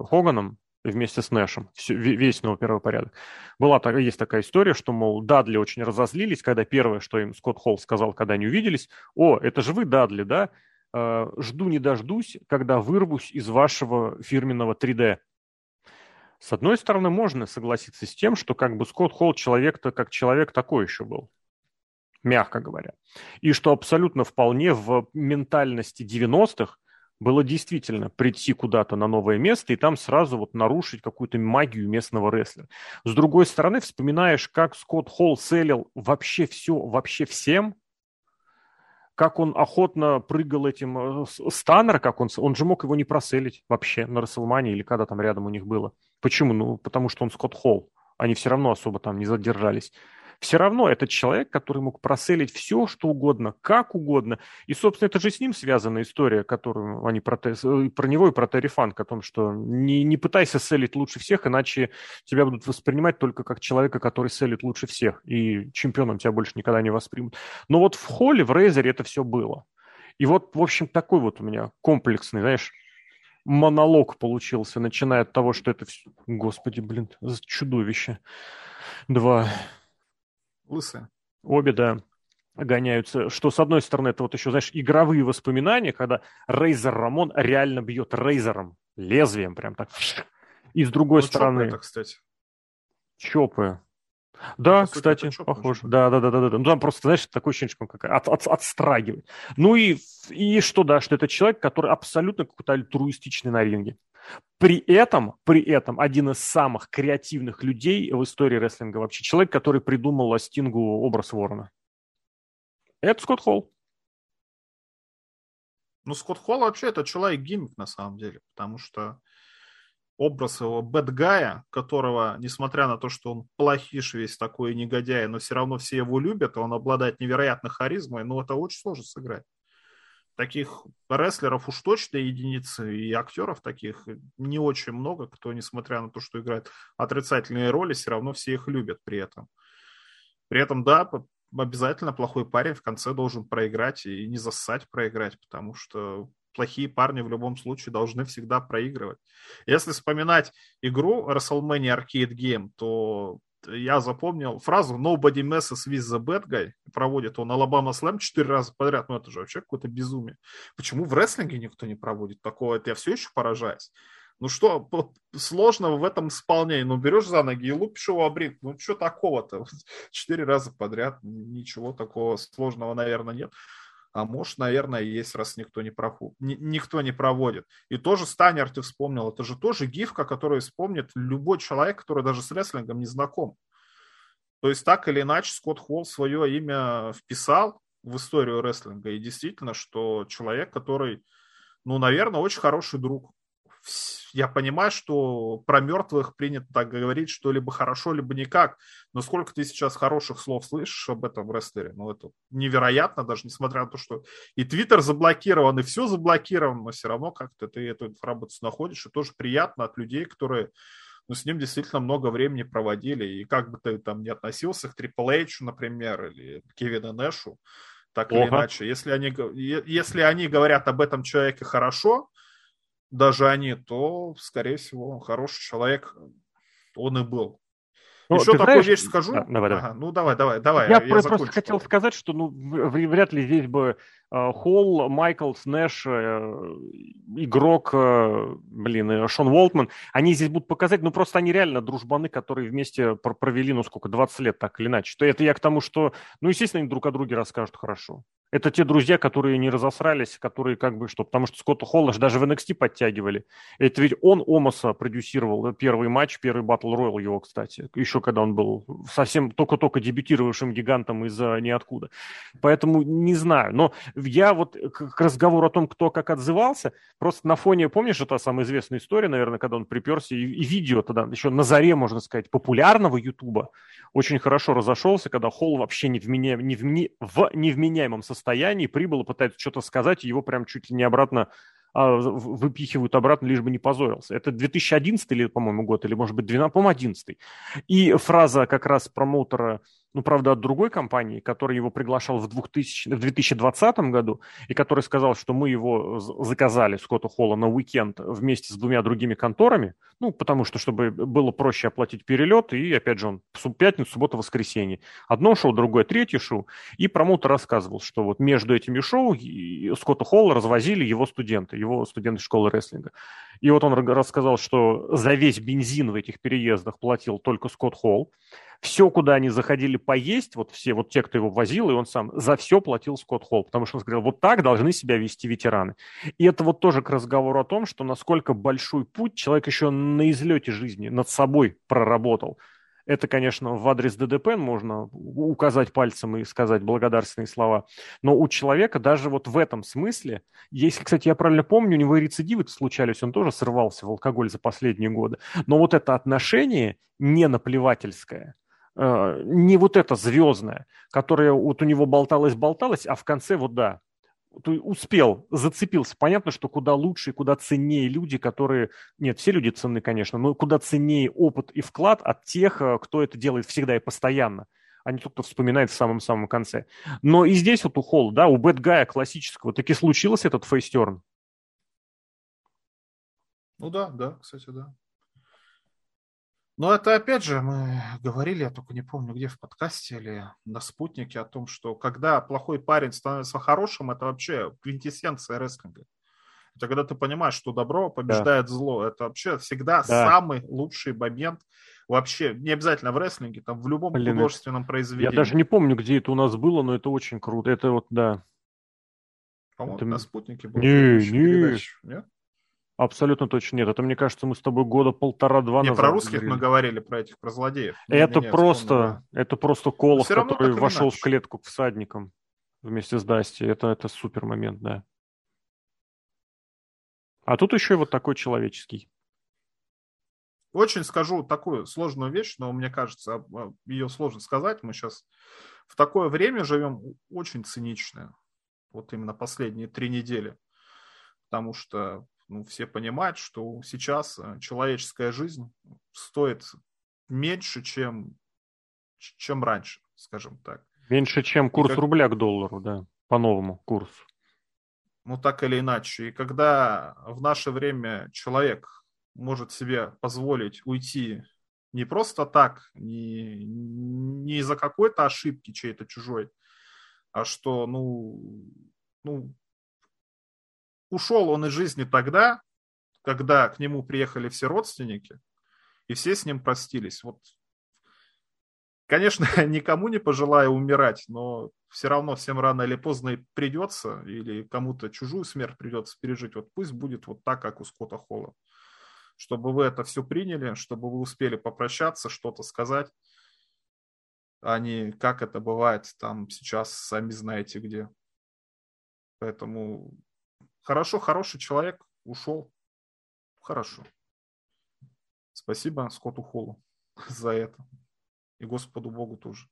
Хоганом, вместе с Нэшем, все, весь новый первый порядок. Была, есть такая история, что, мол, Дадли очень разозлились, когда первое, что им Скотт Холл сказал, когда они увиделись, «О, это же вы, Дадли, да?» «Жду не дождусь, когда вырвусь из вашего фирменного три дэ». С одной стороны, можно согласиться с тем, что как бы Скотт Холл человек-то как человек такой еще был, мягко говоря. И что абсолютно вполне в ментальности девяностых было действительно прийти куда-то на новое место и там сразу вот нарушить какую-то магию местного рестлера. С другой стороны, вспоминаешь, как Скотт Холл селил вообще все, вообще всем, как он охотно прыгал этим Станнер, как он, он же мог его не проселить вообще на Расселмане или когда там рядом у них было. Почему? Ну, потому что он Скотт Холл. Они все равно особо там не задержались. Все равно этот человек, который мог проселить все, что угодно, как угодно. И, собственно, это же с ним связана история, которую они про, про него и про Терри Фанк, о том, что не, не пытайся селить лучше всех, иначе тебя будут воспринимать только как человека, который селит лучше всех, и чемпионом тебя больше никогда не воспримут. Но вот в Холле, в Рейзере это все было. И вот, в общем, такой вот у меня комплексный, знаешь, монолог получился, начиная от того, что это все... Господи, блин, чудовище. Два... Лысые. Обе, да, гоняются. Что, с одной стороны, это вот еще, знаешь, игровые воспоминания, когда Рейзер Рамон реально бьет рейзером, лезвием прям так. И с другой ну, стороны... Чопы это, кстати. Чопы. Да, по кстати, сути, похоже. Да-да-да. Ну, там просто, знаешь, такой ощущение, как от, от, отстрагивает. Ну и, и что, да, что это человек, который абсолютно какой-то альтруистичный на ринге. При этом, при этом один из самых креативных людей в истории рестлинга вообще. Человек, который придумал Стингу образ ворона. Это Скотт Холл. Ну, Скотт Холл вообще это человек-гиммик на самом деле, потому что образ его бэдгая, которого, несмотря на то, что он плохиш весь такой негодяй, но все равно все его любят, он обладает невероятной харизмой, но это очень сложно сыграть. таких рестлеров уж точно единицы, и актеров таких не очень много, кто, несмотря на то, что играет отрицательные роли, все равно все их любят при этом. При этом, да, обязательно плохой парень в конце должен проиграть и не зассать проиграть, потому что плохие парни в любом случае должны всегда проигрывать. Если вспоминать игру WrestleMania Arcade Game, то я запомнил фразу «Nobody messes with the bad guy». Проводит он Alabama Slam четыре раза подряд. Ну, это же вообще какое-то безумие. Почему в рестлинге никто не проводит такого? Это я все еще поражаюсь. Ну, что сложного в этом исполнении? Ну, берешь за ноги и лупишь его об ринг. Ну, что такого-то? Четыре раза подряд. Ничего такого сложного, наверное, нет. А может, наверное, есть, раз никто не, проху... никто не проводит. И тоже Станнер ты вспомнил. Это же тоже гифка, которую вспомнит любой человек, который даже с рестлингом не знаком. То есть так или иначе Скотт Холл свое имя вписал в историю рестлинга. И действительно, что человек, который, ну, наверное, очень хороший друг. Я понимаю, что про мертвых принято так говорить, что либо хорошо, либо никак. Но сколько ты сейчас хороших слов слышишь об этом рестлере? Ну, это невероятно, даже несмотря на то, что и Твиттер заблокирован, и все заблокировано, но все равно как-то ты эту информацию находишь. И тоже приятно от людей, которые, ну, с ним действительно много времени проводили. И как бы ты там ни относился к Triple H, например, или Кевину Нэшу, так Ого. или иначе. Если они, если они говорят об этом человеке хорошо, даже они, то, скорее всего, он хороший человек, он и был. Ну, еще такую знаешь, вещь скажу. Да, давай, ага, давай. Ну, давай, давай, давай. Я, я просто закончу, хотел по-моему. сказать, что ну, вряд ли здесь бы э, Холл, Майклс, Нэш, э, игрок, э, блин, э, Шон Уолтман, они здесь будут показать, ну, просто они реально дружбаны, которые вместе пр- провели, ну, сколько, двадцать лет, так или иначе. То это я к тому, что, ну, естественно, они друг о друге расскажут хорошо. Это те друзья, которые не разосрались, которые как бы что, потому что Скотта Холла же даже в эн экс ти подтягивали. Это ведь он Омоса продюсировал первый матч, первый Battle Royal его, кстати, еще когда он был совсем только-только дебютировавшим гигантом из ниоткуда. Поэтому не знаю. Но я вот к разговору о том, кто как отзывался, просто на фоне, помнишь, это самая известная история, наверное, когда он приперся, и, и видео тогда еще на заре, можно сказать, популярного Ютуба очень хорошо разошелся, когда Холл вообще не в, меня, не в, не в невменяемом состоянии состоянии, прибыл, пытается что-то сказать, его прям чуть ли не обратно а, выпихивают обратно, лишь бы не позорился. Это две тысячи одиннадцатый, или, по-моему, год, или, может быть, двенадцатый, по-моему, одиннадцатый. И фраза как раз промоутера, ну, правда, от другой компании, который его приглашал в, двухтысячном, в две тысячи двадцатом году, и который сказал, что мы его заказали, Скотта Холла, на уикенд вместе с двумя другими конторами, ну, потому что, чтобы было проще оплатить перелет, и, опять же, он в пятницу, субботу, воскресенье. Одно шоу, другое, третье шоу, и промоутер рассказывал, что вот между этими шоу Скотта Холла развозили его студенты, его студенты школы рестлинга. И вот он рассказал, что за весь бензин в этих переездах платил только Скотт Холл. Все, куда они заходили поесть, вот все, вот те, кто его возил, и он сам, за все платил Скотт Холл, потому что он сказал, вот так должны себя вести ветераны. И это вот тоже к разговору о том, что насколько большой путь человек еще на излете жизни над собой проработал. Это, конечно, в адрес ДДП можно указать пальцем и сказать благодарственные слова. Но у человека даже вот в этом смысле, если, кстати, я правильно помню, у него и рецидивы случались, он тоже срывался в алкоголь за последние годы. Но вот это отношение не наплевательское, не вот это звездное, которое вот у него болталось-болталось, а в конце вот да, успел, зацепился. Понятно, что куда лучше и куда ценнее люди, которые... Нет, все люди ценны, конечно, но куда ценнее опыт и вклад от тех, кто это делает всегда и постоянно, а не тот, кто вспоминает в самом-самом конце. Но и здесь вот у Холла, да, у бэдгая классического, таки случился этот фейстерн. Ну да, да, кстати, да. Но это, опять же, мы говорили, я только не помню, где в подкасте или на «Спутнике», о том, что когда плохой парень становится хорошим, это вообще квинтэссенция рестлинга. Это когда ты понимаешь, что добро побеждает да. зло. Это вообще всегда да. самый лучший момент вообще. Не обязательно в рестлинге, там в любом Блин, художественном произведении. Я даже не помню, где это у нас было, но это очень круто. Это вот, да. По-моему, это... на «Спутнике» было. Не, не. Нет? Абсолютно точно нет. Это, мне кажется, мы с тобой года полтора-два назад. Не про русских говорили. Мы говорили, про этих, про злодеев. Это не, не, просто, это просто Колов, который вошел в клетку к всадникам вместе с Дасти. Это, это супер момент, да. А тут еще и вот такой человеческий. Очень скажу такую сложную вещь, но мне кажется, ее сложно сказать. Мы сейчас в такое время живем очень циничное. вот именно последние три недели, потому что ну, все понимают, что сейчас человеческая жизнь стоит меньше, чем, чем раньше, скажем так. Меньше, чем курс как... рубля к доллару, да, по-новому курсу. Ну, так или иначе. И когда в наше время человек может себе позволить уйти не просто так, не, не из-за какой-то ошибки чьей-то чужой, а что, ну, ну, ушел он из жизни тогда, когда к нему приехали все родственники, и все с ним простились. Вот, конечно, никому не пожелаю умирать, но все равно всем рано или поздно придется, или кому-то чужую смерть придется пережить. Вот пусть будет вот так, как у Скотта Холла. Чтобы вы это все приняли, чтобы вы успели попрощаться, что-то сказать, а не как это бывает там сейчас, сами знаете где. Поэтому хорошо, хороший человек ушел. Хорошо. Спасибо Скотту Холлу за это. И Господу Богу тоже.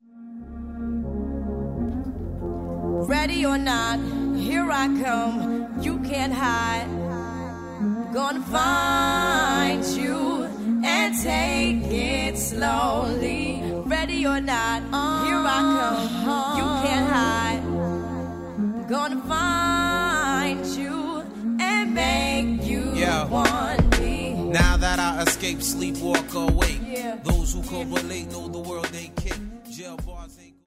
Ready or not, here I come, you can't hide. Gonna find you and take it slowly. Ready or not, oh, here I come. Oh, you can't hide. Gonna find you and make you Yo. Want me. Now that I escape, sleep, walk away. Yeah. Those who correlate know the world ain't kick. Jail bars ain't.